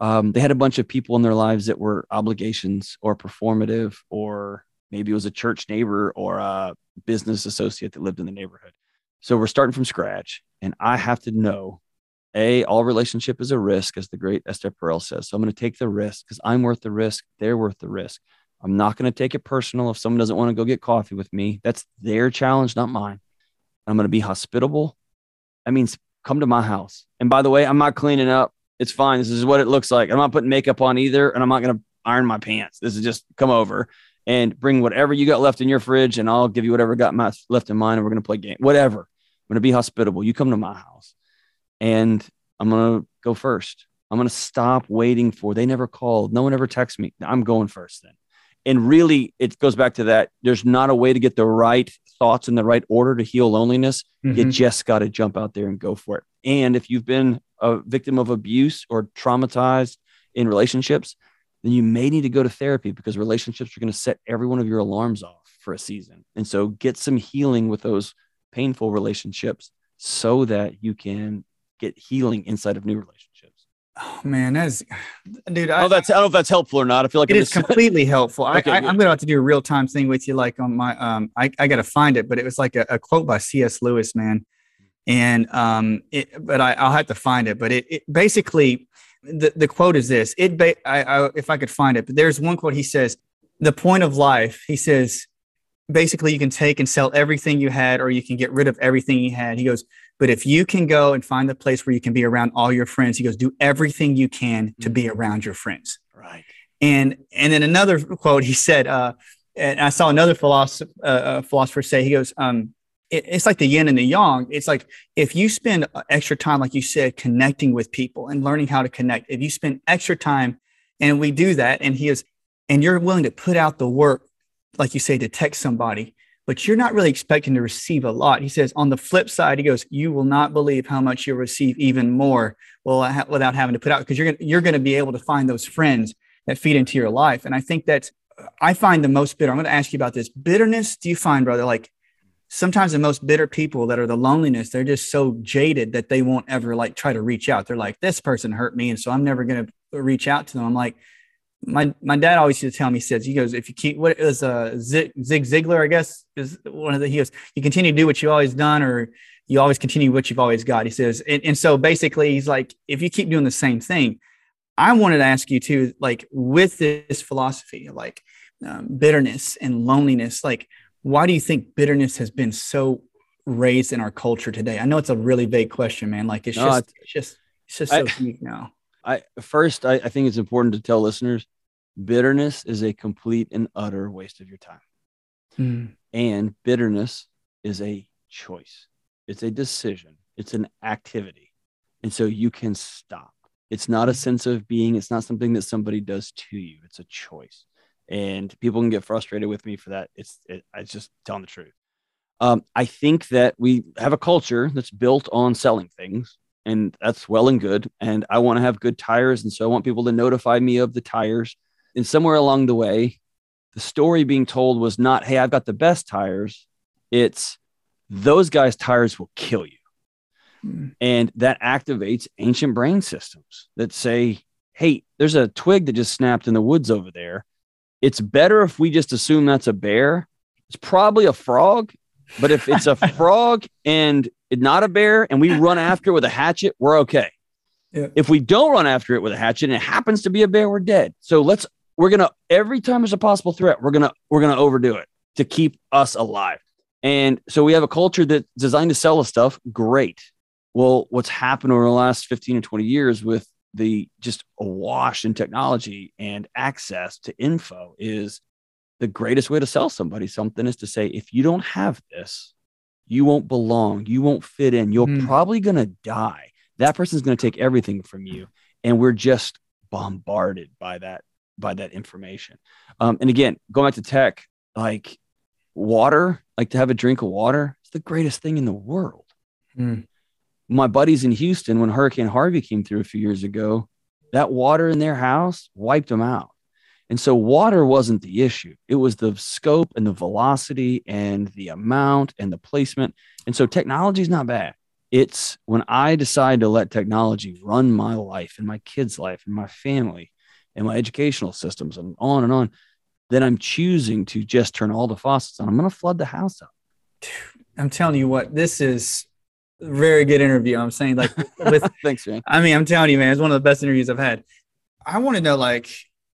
Um, they had a bunch of people in their lives that were obligations or performative, or maybe it was a church neighbor or a business associate that lived in the neighborhood. So we're starting from scratch, and I have to know, A, all relationship is a risk, as the great Esther Perel says. So I'm going to take the risk because I'm worth the risk. They're worth the risk. I'm not going to take it personal. If someone doesn't want to go get coffee with me, that's their challenge, not mine. I'm going to be hospitable. That means come to my house. And by the way, I'm not cleaning up. It's fine. This is what it looks like. I'm not putting makeup on either. And I'm not going to iron my pants. This is just come over and bring whatever you got left in your fridge. And I'll give you whatever got my left in mine. And we're going to play game, whatever. I'm going to be hospitable. You come to my house. And I'm going to go first. I'm going to stop waiting for, they never called. No one ever texted me. I'm going first then. And really, it goes back to that. There's not a way to get the right thoughts in the right order to heal loneliness. Mm-hmm. You just got to jump out there and go for it. And if you've been a victim of abuse or traumatized in relationships, then you may need to go to therapy because relationships are going to set every one of your alarms off for a season. And so get some healing with those painful relationships so that you can get healing inside of new relationships. Oh man, that's dude. I, oh, that's I don't know if that's helpful or not. I feel like it is completely helpful. Okay, I, I, I'm gonna have to do a real time thing with you, like on my. Um, I, I gotta find it, but it was like a, a quote by C S Lewis, man. And um, it, but I, I'll have to find it. But it, it basically, the, the quote is this. It ba- I, I if I could find it, but there's one quote he says. The point of life, he says, basically you can take and sell everything you had, or you can get rid of everything you had. He goes, But if you can go and find the place where you can be around all your friends, he goes, do everything you can to be around your friends. Right. And and then another quote he said, uh, and I saw another philosopher, uh, philosopher say, he goes, um, it, it's like the yin and the yang. It's like if you spend extra time, like you said, connecting with people and learning how to connect, if you spend extra time and we do that and he is, and you're willing to put out the work, like you say, to text somebody, but you're not really expecting to receive a lot. He says, on the flip side, he goes, you will not believe how much you'll receive even more well, ha- without having to put out, because you're gonna, you're going to be able to find those friends that feed into your life. And I think that's, I find the most bitter. I'm going to ask you about this. Bitterness, do you find, brother, like sometimes the most bitter people that are the loneliness, they're just so jaded that they won't ever like try to reach out. They're like, this person hurt me, and so I'm never going to reach out to them. I'm like, My my dad always used to tell me, he says, he goes, if you keep, what is uh, Zig, Zig Ziglar, I guess, is one of the, he goes, you continue to do what you've always done, or you always continue what you've always got, he says. And, and so basically he's like, if you keep doing the same thing, I wanted to ask you too, like with this philosophy, like um, bitterness and loneliness, like why do you think bitterness has been so raised in our culture today? I know it's a really vague question, man. Like it's no, just, it's just, it's just so I, unique now. I first, I, I think it's important to tell listeners, bitterness is a complete and utter waste of your time. Mm. And bitterness is a choice. It's a decision. It's an activity. And so you can stop. It's not a sense of being. It's not something that somebody does to you. It's a choice. And people can get frustrated with me for that. It's, it, it's just telling the truth. Um, I think that we have a culture that's built on selling things. And that's well and good. And I want to have good tires. And so I want people to notify me of the tires. And somewhere along the way, the story being told was not, hey, I've got the best tires. It's those guys' tires will kill you. Hmm. And that activates ancient brain systems that say, hey, there's a twig that just snapped in the woods over there. It's better if we just assume that's a bear. It's probably a frog. But if it's a frog and not a bear and we run after it with a hatchet, we're okay. Yeah. If we don't run after it with a hatchet and it happens to be a bear, we're dead. So let's, we're going to, every time there's a possible threat, we're going to, we're going to overdo it to keep us alive. And so we have a culture that's designed to sell us stuff. Great. Well, what's happened over the last fifteen or twenty years with the just awash in technology and access to info is, the greatest way to sell somebody something is to say, if you don't have this, you won't belong. You won't fit in. You're mm. probably going to die. That person's going to take everything from you. And we're just bombarded by that, by that information. Um, and again, going back to tech, like water, like to have a drink of water, it's the greatest thing in the world. Mm. My buddies in Houston, when Hurricane Harvey came through a few years ago, that water in their house wiped them out. And so water wasn't the issue. It was the scope and the velocity and the amount and the placement. And so technology is not bad. It's when I decide to let technology run my life and my kids' life and my family and my educational systems and on and on, then I'm choosing to just turn all the faucets on. I'm going to flood the house up. I'm telling you what, this is a very good interview. I'm saying like, with, thanks, man. I mean, I'm telling you, man, it's one of the best interviews I've had. I want to know like,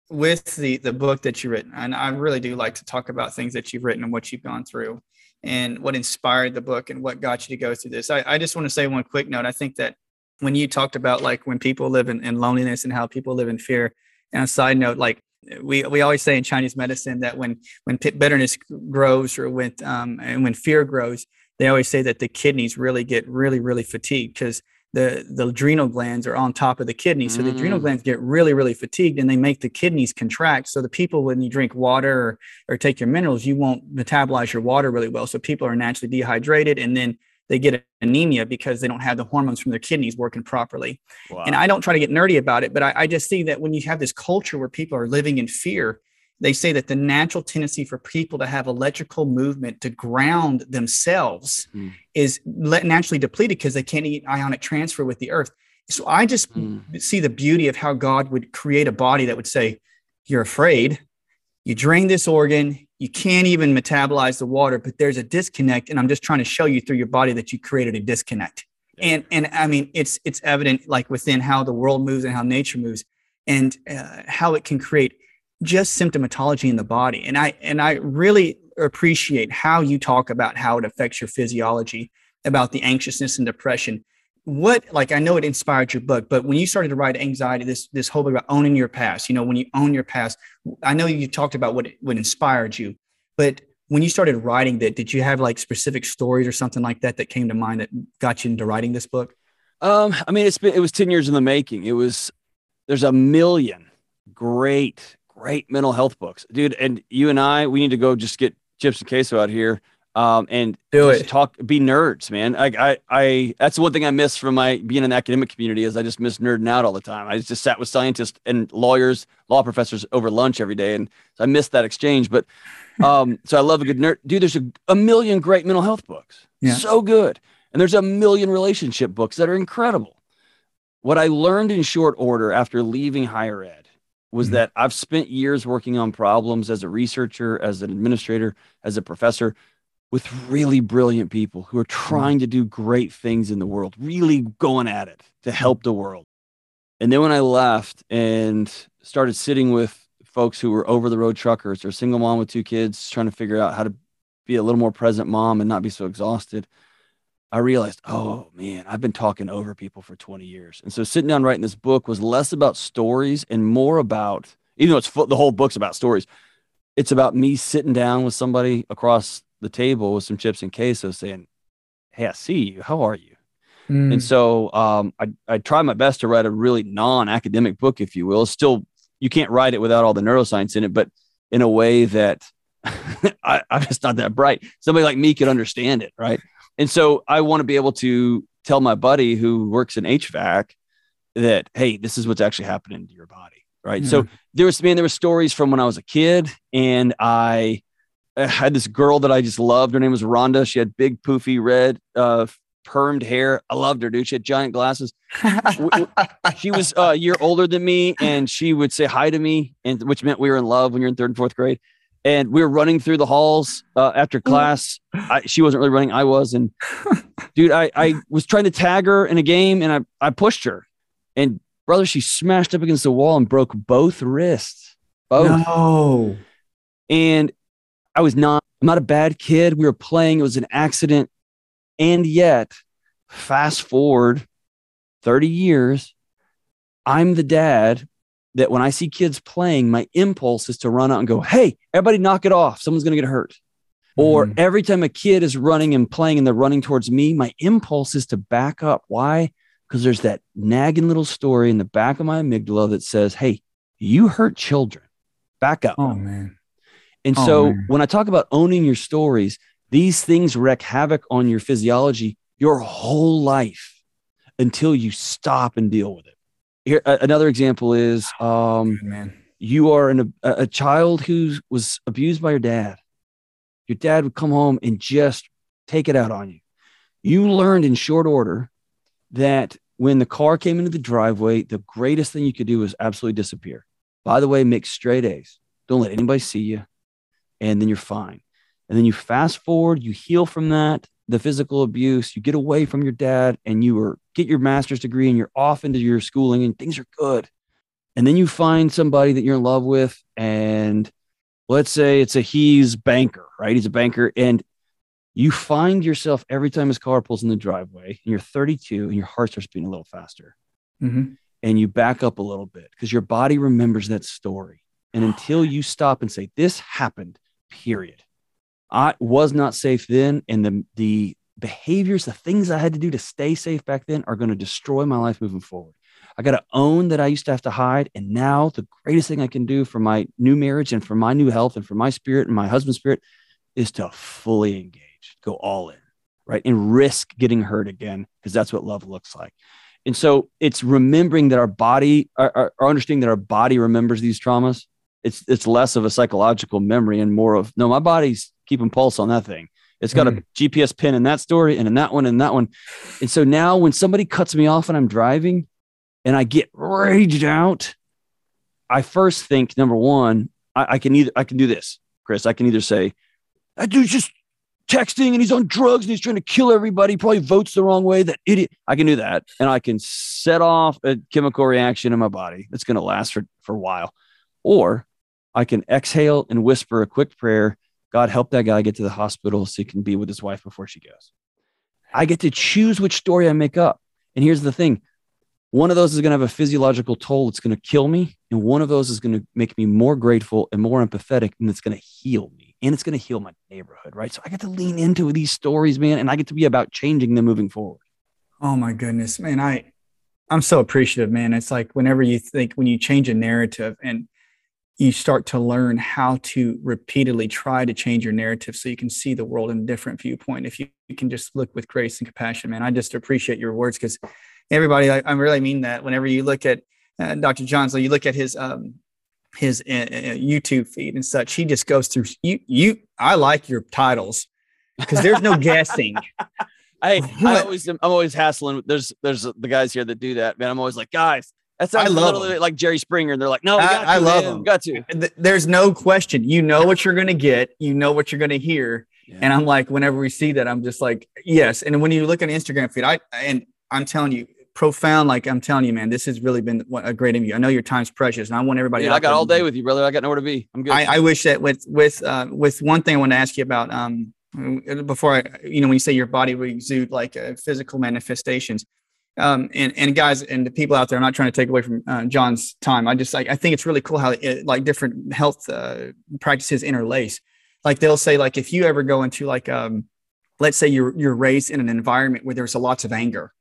with the, the book that you've written, and I really do like to talk about things that you've written and what you've gone through and what inspired the book and what got you to go through this. I, I just want to say one quick note. I think that when you talked about like when people live in, in loneliness and how people live in fear, and a side note, like we, we always say in Chinese medicine that when, when bitterness grows or when, um, and when fear grows, they always say that the kidneys really get really, really fatigued because the the adrenal glands are on top of the kidneys. So the mm. adrenal glands get really, really fatigued and they make the kidneys contract. So the people, when you drink water or, or take your minerals, you won't metabolize your water really well. So people are naturally dehydrated and then they get anemia because they don't have the hormones from their kidneys working properly. Wow. And I don't try to get nerdy about it, but I, I just see that when you have this culture where people are living in fear, they say that the natural tendency for people to have electrical movement to ground themselves mm. is naturally depleted because they can't get ionic transfer with the earth. So I just mm. see the beauty of how God would create a body that would say, you're afraid, you drain this organ, you can't even metabolize the water, but there's a disconnect. And I'm just trying to show you through your body that you created a disconnect. Yeah. And, and I mean, it's, it's evident like within how the world moves and how nature moves and uh, how it can create just symptomatology in the body. And I, and I really appreciate how you talk about how it affects your physiology about the anxiousness and depression. What, like, I know it inspired your book, but when you started to write anxiety, this, this whole book about owning your past, you know, when you own your past, I know you talked about what, what inspired you, but when you started writing that, did you have like specific stories or something like that that came to mind that got you into writing this book? Um, I mean, it's been, it was ten years in the making. It was, there's a million great, great mental health books, dude. And you and I, we need to go just get Chips and Queso out here. Um, and do it. Talk, be nerds, man. Like I, I, that's the one thing I miss from my being in the academic community is I just miss nerding out all the time. I just sat with scientists and lawyers, law professors over lunch every day. And so I missed that exchange, but um, so I love a good nerd. Dude, there's a, a million great mental health books. Yeah. So good. And there's a million relationship books that are incredible. What I learned in short order after leaving higher ed was mm-hmm. that I've spent years working on problems as a researcher, as an administrator, as a professor, with really brilliant people who are trying mm-hmm. to do great things in the world, really going at it to help the world. And then when I left and started sitting with folks who were over the road truckers or single mom with two kids, trying to figure out how to be a little more present mom and not be so exhausted, I realized, oh man, I've been talking over people for twenty years. And so sitting down writing this book was less about stories and more about, even though it's full, the whole book's about stories, it's about me sitting down with somebody across the table with some chips and queso saying, hey, I see you. How are you? Mm. And so um, I, I try my best to write a really non-academic book, if you will. It's still, you can't write it without all the neuroscience in it, but in a way that I, I'm just not that bright. Somebody like me could understand it, right? And so I want to be able to tell my buddy who works in H V A C that, hey, this is what's actually happening to your body, right? Mm-hmm. So there was, man, there were stories from when I was a kid, and I had this girl that I just loved. Her name was Rhonda. She had big, poofy, red, uh, permed hair. I loved her, dude. She had giant glasses. She was a year older than me, and she would say hi to me, and which meant we were in love when you're in third and fourth grade. And we were running through the halls uh, after class. I, she wasn't really running. I was. And dude, I, I was trying to tag her in a game, and I, I pushed her. And brother, she smashed up against the wall and broke both wrists. Both. No. And I was not, I'm not a bad kid. We were playing. It was an accident. And yet, fast forward thirty years, I'm the dad that when I see kids playing, my impulse is to run out and go, hey, everybody knock it off. Someone's going to get hurt. Mm-hmm. Or every time a kid is running and playing and they're running towards me, my impulse is to back up. Why? Because there's that nagging little story in the back of my amygdala that says, hey, you hurt children. Back up. Oh, man. And oh, so man. When I talk about owning your stories, these things wreak havoc on your physiology your whole life until you stop and deal with it. Here, another example is um, man. you are an, a, a child who was abused by your dad. Your dad would come home and just take it out on you. You learned in short order that when the car came into the driveway, the greatest thing you could do was absolutely disappear. By the way, make straight A's. Don't let anybody see you. And then you're fine. And then you fast forward, you heal from that, the physical abuse, you get away from your dad, and you are, get your master's degree, and you're off into your schooling, and things are good. And then you find somebody that you're in love with, and let's say it's a he's banker, right? He's a banker, and you find yourself every time his car pulls in the driveway, and you're thirty-two, and your heart starts beating a little faster. Mm-hmm. And you back up a little bit because your body remembers that story. And until you stop and say, this happened, period. I was not safe then, and the the behaviors, the things I had to do to stay safe back then are going to destroy my life moving forward. I got to own that I used to have to hide, and now the greatest thing I can do for my new marriage and for my new health and for my spirit and my husband's spirit is to fully engage, go all in, right, and risk getting hurt again because that's what love looks like. And so it's remembering that our body, or, or understanding that our body remembers these traumas. It's it's less of a psychological memory and more of, no, my body's keeping pulse on that thing. It's got mm. a G P S pin in that story and in that one and that one. And so now when somebody cuts me off and I'm driving and I get raged out, I first think, number one, I, I can either, I can do this, Chris. I can either say, that dude's just texting and he's on drugs and he's trying to kill everybody, probably votes the wrong way, that idiot. I can do that. And I can set off a chemical reaction in my body that's going to last for, for a while. Or I can exhale and whisper a quick prayer. God help that guy get to the hospital so he can be with his wife before she goes. I get to choose which story I make up. And here's the thing. One of those is going to have a physiological toll. It's going to kill me. And one of those is going to make me more grateful and more empathetic. And it's going to heal me. And it's going to heal my neighborhood, right? So I get to lean into these stories, man. And I get to be about changing them moving forward. Oh my goodness, man. I, I'm so appreciative, man. It's like whenever you think, when you change a narrative and you start to learn how to repeatedly try to change your narrative so you can see the world in a different viewpoint. If you, you can just look with grace and compassion, man, I just appreciate your words, because everybody, I, I really mean that. Whenever you look at uh, Doctor John, so you look at his um, his uh, YouTube feed and such, he just goes through you. you I like your titles because there's no guessing. I, I always, I'm always hassling. There's, there's the guys here that do that, man. I'm always like, guys, that sounds I love literally them. Like Jerry Springer. And they're like, no, we got I, to, I love them. Got to. There's no question. You know what you're going to get. You know what you're going to hear. Yeah. And I'm like, whenever we see that, I'm just like, yes. And when you look at an Instagram feed, I, and I'm telling you, profound. Like I'm telling you, man, this has really been a great interview. I know your time's precious, and I want everybody. Yeah, I got all day with you, brother. I got nowhere to be. I'm good. I, I wish that with with uh, with one thing I want to ask you about. Um, before I, you know, when you say your body will exude like uh, physical manifestations, um, and and guys and the people out there, I'm not trying to take away from uh, John's time. I just like I think it's really cool how it, like different health uh, practices interlace. Like they'll say, like if you ever go into like um, let's say you're you're raised in an environment where there's a lots of anger.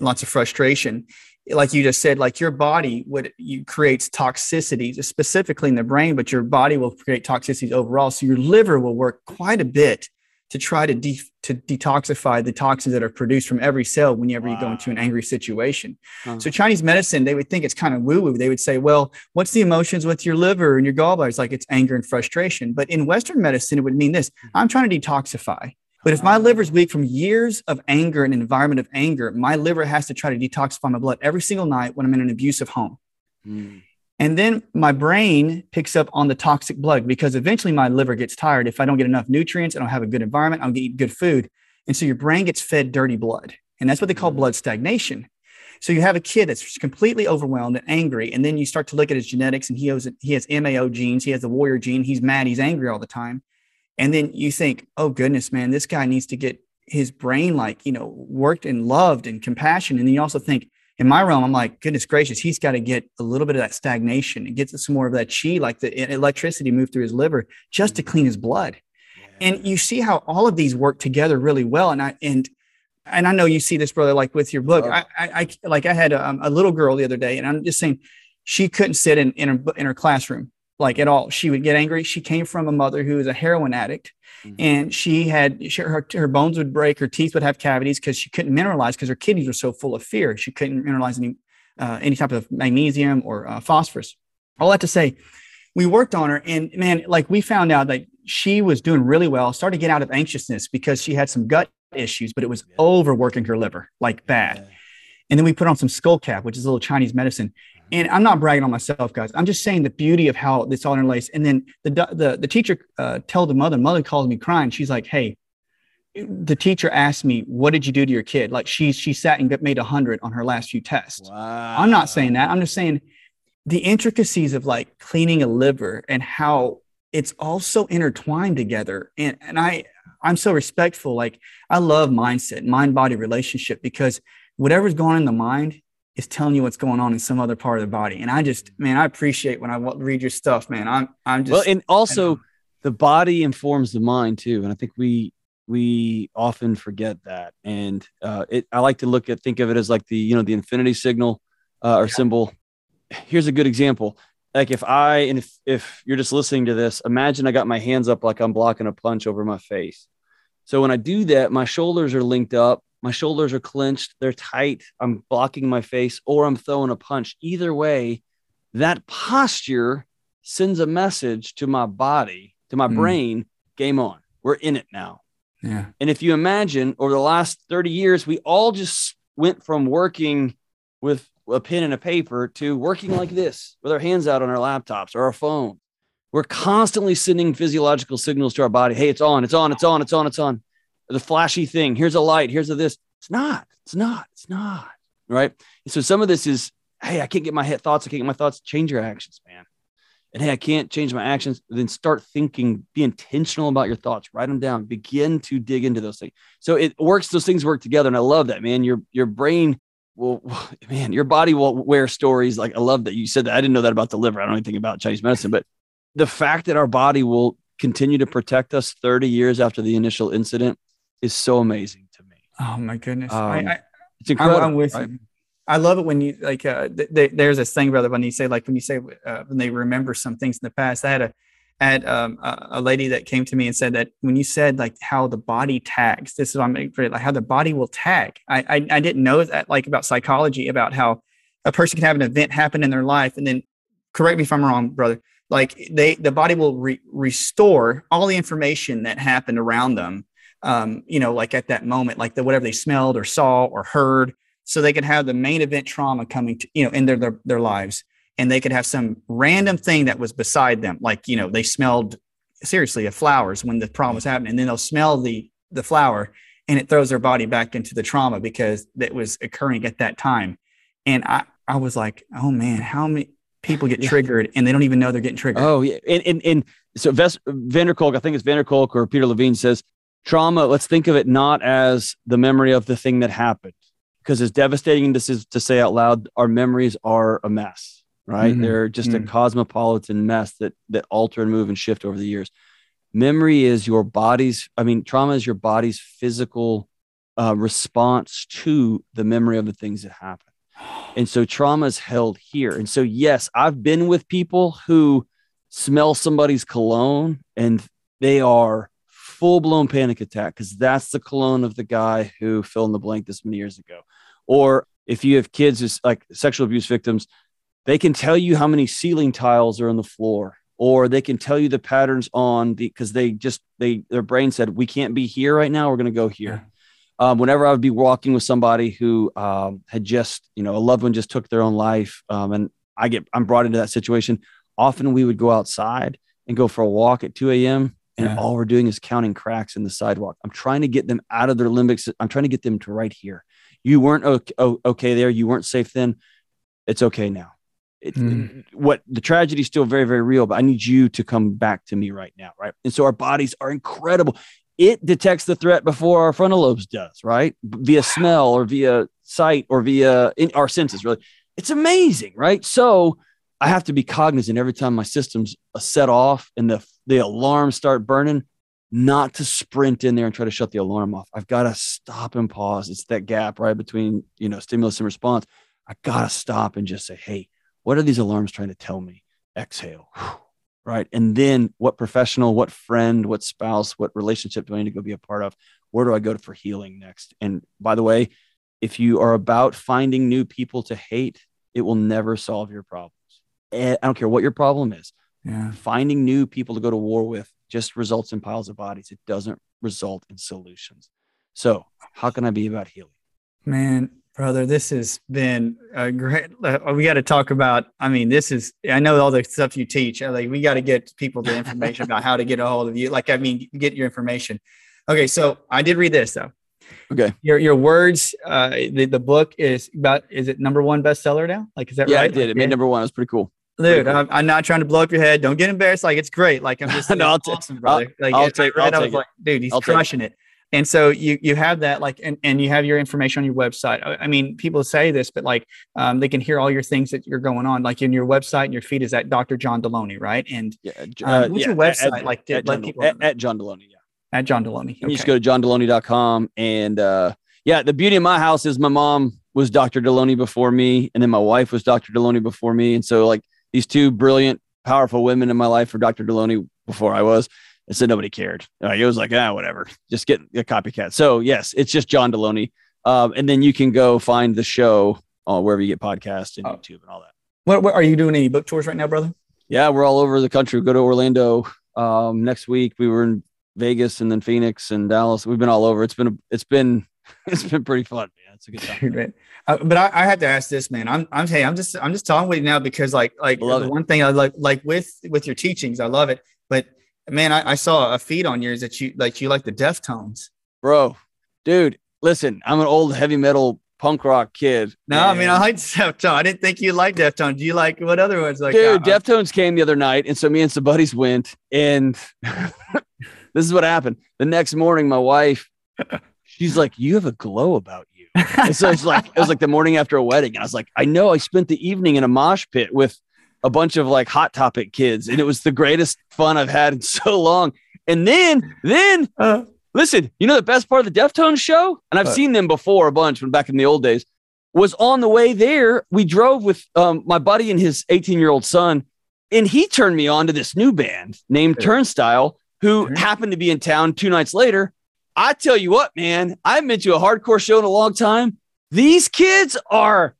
Lots of frustration. Like you just said, like your body would you creates toxicity specifically in the brain, but your body will create toxicities overall. So your liver will work quite a bit to try to de- to detoxify the toxins that are produced from every cell whenever wow. you go into an angry situation. Uh-huh. So Chinese medicine, they would think it's kind of woo-woo. They would say, well, what's the emotions with your liver and your gallbladder? It's like it's anger and frustration. But in Western medicine, it would mean this. I'm trying to detoxify. But if my liver is weak from years of anger and an environment of anger, my liver has to try to detoxify my blood every single night when I'm in an abusive home. Mm. And then my brain picks up on the toxic blood because eventually my liver gets tired. If I don't get enough nutrients, I don't have a good environment, I don't eat good food. And so your brain gets fed dirty blood. And that's what they call blood stagnation. So you have a kid that's completely overwhelmed and angry. And then you start to look at his genetics and he has, he has M A O genes. He has the warrior gene. He's mad. He's angry all the time. And then you think, oh, goodness, man, this guy needs to get his brain, like, you know, worked and loved and compassion. And then you also think in my realm, I'm like, goodness gracious, he's got to get a little bit of that stagnation and get some more of that chi, like the electricity moved through his liver just to clean his blood. Yeah. And you see how all of these work together really well. And I and and I know you see this, brother, like with your book. Oh. I, I I like I had a, a little girl the other day and I'm just saying she couldn't sit in, in, her, in her classroom. Like at all, she would get angry. She came from a mother who was a heroin addict, mm-hmm. and she had she, her her bones would break, her teeth would have cavities because she couldn't mineralize because her kidneys were so full of fear. She couldn't mineralize any uh, any type of magnesium or uh, phosphorus. All that to say, we worked on her, and man, like we found out that she was doing really well. Started to get out of anxiousness because she had some gut issues, but it was yeah. overworking her liver like bad. Yeah. And then we put on some skull cap, which is a little Chinese medicine. And I'm not bragging on myself, guys. I'm just saying the beauty of how this all interlaces. And then the the, the teacher uh, told the mother, mother calls me crying. She's like, hey, the teacher asked me, what did you do to your kid? Like she, she sat and made one hundred on her last few tests. Wow. I'm not saying that. I'm just saying the intricacies of like cleaning a liver and how it's all so intertwined together. And, and I, I'm so respectful. Like I love mindset, mind-body relationship, because whatever's going on in the mind is telling you what's going on in some other part of the body. And I just, man, I appreciate when I read your stuff, man. I'm, I'm just. Well, and also the body informs the mind too. And I think we, we often forget that. And uh, it, I like to look at, think of it as like the, you know, the infinity signal uh, or yeah. symbol. Here's a good example. Like if I, and if, if you're just listening to this, imagine I got my hands up, like I'm blocking a punch over my face. So when I do that, my shoulders are linked up. My shoulders are clenched. They're tight. I'm blocking my face or I'm throwing a punch. Either way, that posture sends a message to my body, to my mm. brain, game on. We're in it now. Yeah. And if you imagine over the last thirty years, we all just went from working with a pen and a paper to working like this with our hands out on our laptops or our phone. We're constantly sending physiological signals to our body. Hey, it's on, it's on, it's on, it's on, it's on. The flashy thing. Here's a light. Here's a this. It's not. It's not. It's not. Right. And so some of this is, hey, I can't get my head thoughts. I can't get my thoughts. Change your actions, man. and hey, I can't change my actions, then start thinking, be intentional about your thoughts, write them down, begin to dig into those things. So it works, those things work together. And I love that, man. Your, your brain will, man, your body will wear stories. Like, I love that you said that. I didn't know that about the liver. I don't know anything about Chinese medicine, but the fact that our body will continue to protect us thirty years after the initial incident is so amazing to me. Oh my goodness. Um, I, I, it's incredible. I'm with right? you. I love it when you like, uh, th- th- there's this thing, brother, when you say like, when you say, uh, when they remember some things in the past. I had a, I had um, a, a lady that came to me and said that when you said like how the body tags, this is what I'm like, how the body will tag. I, I I didn't know that, like, about psychology, about how a person can have an event happen in their life. And then, correct me if I'm wrong, brother, like they, the body will re- restore all the information that happened around them. Um, you know, like at that moment, like the, whatever they smelled or saw or heard. So they could have the main event trauma coming to, you know, in their, their, their lives, and they could have some random thing that was beside them. Like, you know, they smelled seriously of flowers when the problem was happening, and then they'll smell the, the flower, and it throws their body back into the trauma because that was occurring at that time. And I, I was like, oh man, how many people get yeah. triggered and they don't even know they're getting triggered. Oh yeah. And, and, and so Ves- Vander Kolk, I think it's Vander Kolk or Peter Levine, says trauma, let's think of it not as the memory of the thing that happened. Because as devastating this is to say out loud, our memories are a mess, right? Mm-hmm. They're just mm-hmm. a cosmopolitan mess that that alter and move and shift over the years. Memory is your body's, I mean, trauma is your body's physical uh, response to the memory of the things that happen. And so trauma is held here. And so, yes, I've been with people who smell somebody's cologne and they are full-blown panic attack because that's the cologne of the guy who fill in the blank this many years ago. Or if you have kids who's like sexual abuse victims, they can tell you how many ceiling tiles are on the floor, or they can tell you the patterns on the, because they just, they, their brain said, we can't be here right now. We're going to go here. Yeah. Um, whenever I would be walking with somebody who um, had just, you know, a loved one just took their own life. Um, and I get, I'm brought into that situation. Often we would go outside and go for a walk at two a.m. And yeah. all we're doing is counting cracks in the sidewalk. I'm trying to get them out of their limbic. I'm trying to get them to right here. You weren't okay, okay there. You weren't safe then. It's okay now. It, mm. What the tragedy is still very, very real, but I need you to come back to me right now. Right. And so our bodies are incredible. It detects the threat before our frontal lobes does, right? Via wow. smell or via sight or via in our senses, really. It's amazing. Right. So I have to be cognizant every time my system's set off and the, the alarms start burning, not to sprint in there and try to shut the alarm off. I've got to stop and pause. It's that gap right between, you know, stimulus and response. I got to stop and just say, hey, what are these alarms trying to tell me? Exhale. Right. And then what professional, what friend, what spouse, what relationship do I need to go be a part of? Where do I go for healing next? And by the way, if you are about finding new people to hate, it will never solve your problem. I don't care what your problem is. Yeah. Finding new people to go to war with just results in piles of bodies. It doesn't result in solutions. So how can I be about healing? Man, brother, this has been a great, uh, we got to talk about, I mean, this is, I know all the stuff you teach. Like, we got to get people the information about how to get a hold of you. Like, I mean, get your information. Okay. So I did read this though. Okay. Your your words, uh, the, the book is about, is it number one bestseller now? Like, is that yeah, right? Yeah, it did. It made yeah. number one. It was pretty cool. Dude, I'm, I'm not trying to blow up your head. Don't get embarrassed. Like, it's great. Like, I'm just no, I'll awesome, t- brother. Like, I'll take, I'll I was take like, it. Dude, he's I'll crushing it. it. And so you you have that, like, and, and you have your information on your website. I, I mean, people say this, but like, um, they can hear all your things that you're going on, like in your website and your feed is at Doctor John Deloney, right? And yeah, uh, um, what's yeah, your website? At, like, at, let John, people at, at John Deloney. Yeah. At John Deloney. Okay. You just go to john deloney dot com. And uh, yeah, the beauty of my house is my mom was Doctor Deloney before me. And then my wife was Doctor Deloney before me. And so, like, these two brilliant, powerful women in my life were Doctor Deloney before I was. And so nobody cared. Like, it was like, ah, whatever. Just get a copycat. So yes, it's just John Deloney. Um, and then you can go find the show uh, wherever you get podcasts and oh. YouTube and all that. What, what are you doing? Any book tours right now, brother? Yeah, we're all over the country. We go to Orlando um, next week. We were in Vegas and then Phoenix and Dallas. We've been all over. It's been, a, it's been, it's been pretty fun, man. It's a good time. Dude, man. Uh, but I, I have to ask this, man. I'm, I'm, hey, I'm just, I'm just talking with you now because, like, like the it. one thing I like, like with, with your teachings, I love it. But man, I, I saw a feed on yours that you, like, you like the Deftones, bro. Dude, listen, I'm an old heavy metal punk rock kid. No, and I mean, I liked Deftones. I didn't think you liked Deftones. Do you like what other ones? Like, dude, uh-huh. Deftones came the other night, and so me and some buddies went, and this is what happened. The next morning, my wife, she's like, "You have a glow about you." And so it's like, it was like the morning after a wedding, and I was like, "I know. I spent the evening in a mosh pit with a bunch of like Hot Topic kids, and it was the greatest fun I've had in so long." And then, then. Uh-huh. Listen, you know the best part of the Deftones show? And I've uh, seen them before a bunch when back in the old days. Was on the way there, we drove with um, my buddy and his eighteen-year-old son, and he turned me on to this new band named Turnstile, who happened to be in town two nights later. I tell you what, man, I haven't been to a hardcore show in a long time. These kids are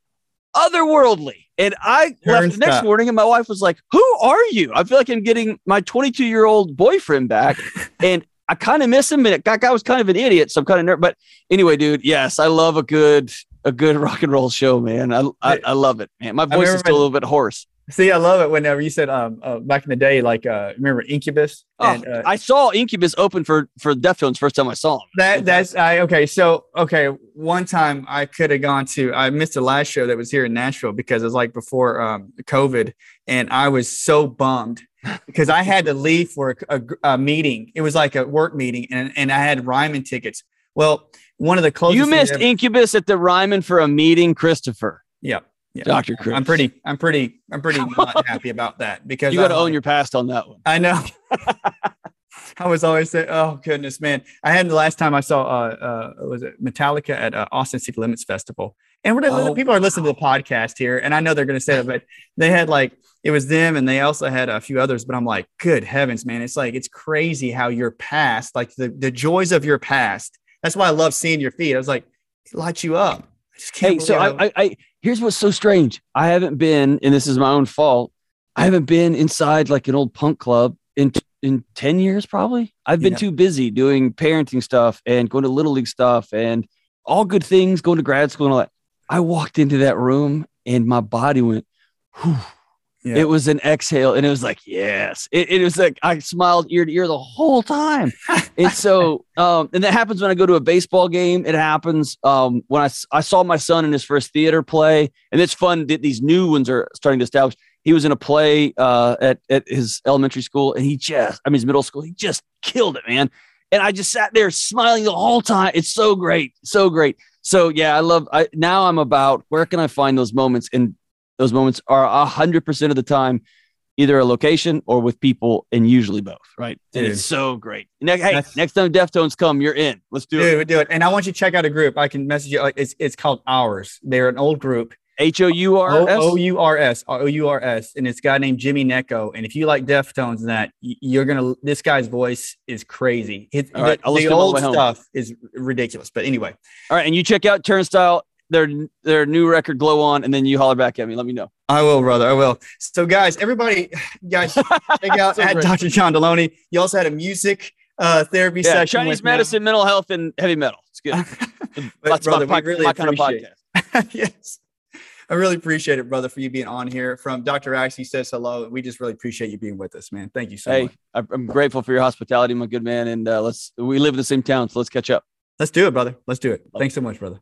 otherworldly. And I Turnstile. left the next morning, and my wife was like, "Who are you?" I feel like I'm getting my twenty-two-year-old boyfriend back. And I kind of miss him, and that guy was kind of an idiot, so I'm kind of nervous. But anyway, dude, yes, I love a good a good rock and roll show, man. I I, I love it, man. My voice is still when, a little bit hoarse. See, I love it whenever you said um uh, back in the day, like uh, remember Incubus? Oh, and, uh, I saw Incubus open for for Deftones first time I saw him. That that's I okay. So okay, one time I could have gone to. I missed the last show that was here in Nashville because it was like before um, COVID, and I was so bummed. Because I had to leave for a, a, a meeting. It was like a work meeting, and, and I had Ryman tickets. Well, one of the closest... You missed ever- Incubus at the Ryman for a meeting, Christopher. Yeah. yeah. Doctor Chris. I'm pretty, I'm pretty, I'm pretty not happy about that because... You got to own your past on that one. I know. I was always saying, oh, goodness, man. I had the last time I saw, uh, uh, was it Metallica at uh, Austin City Limits Festival. And we're oh, people are listening wow. to the podcast here, and I know they're going to say it, but they had like... It was them, and they also had a few others, but I'm like, good heavens, man. It's like, it's crazy how your past, like the, the joys of your past. That's why I love seeing your feet. I was like, it lights you up. I just can't hey, so I, I, I, here's what's so strange. I haven't been, and this is my own fault. I haven't been inside like an old punk club in, in ten years, probably. I've been yeah. too busy doing parenting stuff and going to Little League stuff and all good things, going to grad school and all that. I walked into that room and my body went, whew. Yeah. It was an exhale, and it was like, yes. It, it was like I smiled ear to ear the whole time. And so, um, and that happens when I go to a baseball game. It happens um, when I, I saw my son in his first theater play. And it's fun that these new ones are starting to establish. He was in a play uh, at, at his elementary school, and he just, I mean, his middle school, he just killed it, man. And I just sat there smiling the whole time. It's so great. So great. So, yeah, I love, I, now I'm about where can I find those moments in Those moments are a hundred percent of the time, either a location or with people, and usually both. Right. Dude. And it's so great. Ne- hey, That's, next time Deftones come, you're in. Let's do dude, it. We do it. And I want you to check out a group. I can message you. Like it's it's called Ours. They're an old group. H O U R S O U R S O U R S, and it's a guy named Jimmy Necco. And if you like Deftones and that, you're gonna. This guy's voice is crazy. It, all right, the, the old stuff home. is ridiculous. But anyway, all right, and you check out Turnstile. Their their new record Glow On, and then you holler back at me. Let me know. I will, brother. I will. So, guys, everybody, guys, check out so at great. Doctor John Deloney. You also had a music uh, therapy yeah, session. Chinese medicine, now. mental health, and heavy metal. It's good. That's brother, my, really my kind of podcast. Yes. I really appreciate it, brother, for you being on here. From Doctor Axe, he says hello. We just really appreciate you being with us, man. Thank you so hey, much. Hey, I'm grateful for your hospitality, my good man. And uh, let's we live in the same town, so let's catch up. Let's do it, brother. Let's do it. Love Thanks it. so much, brother.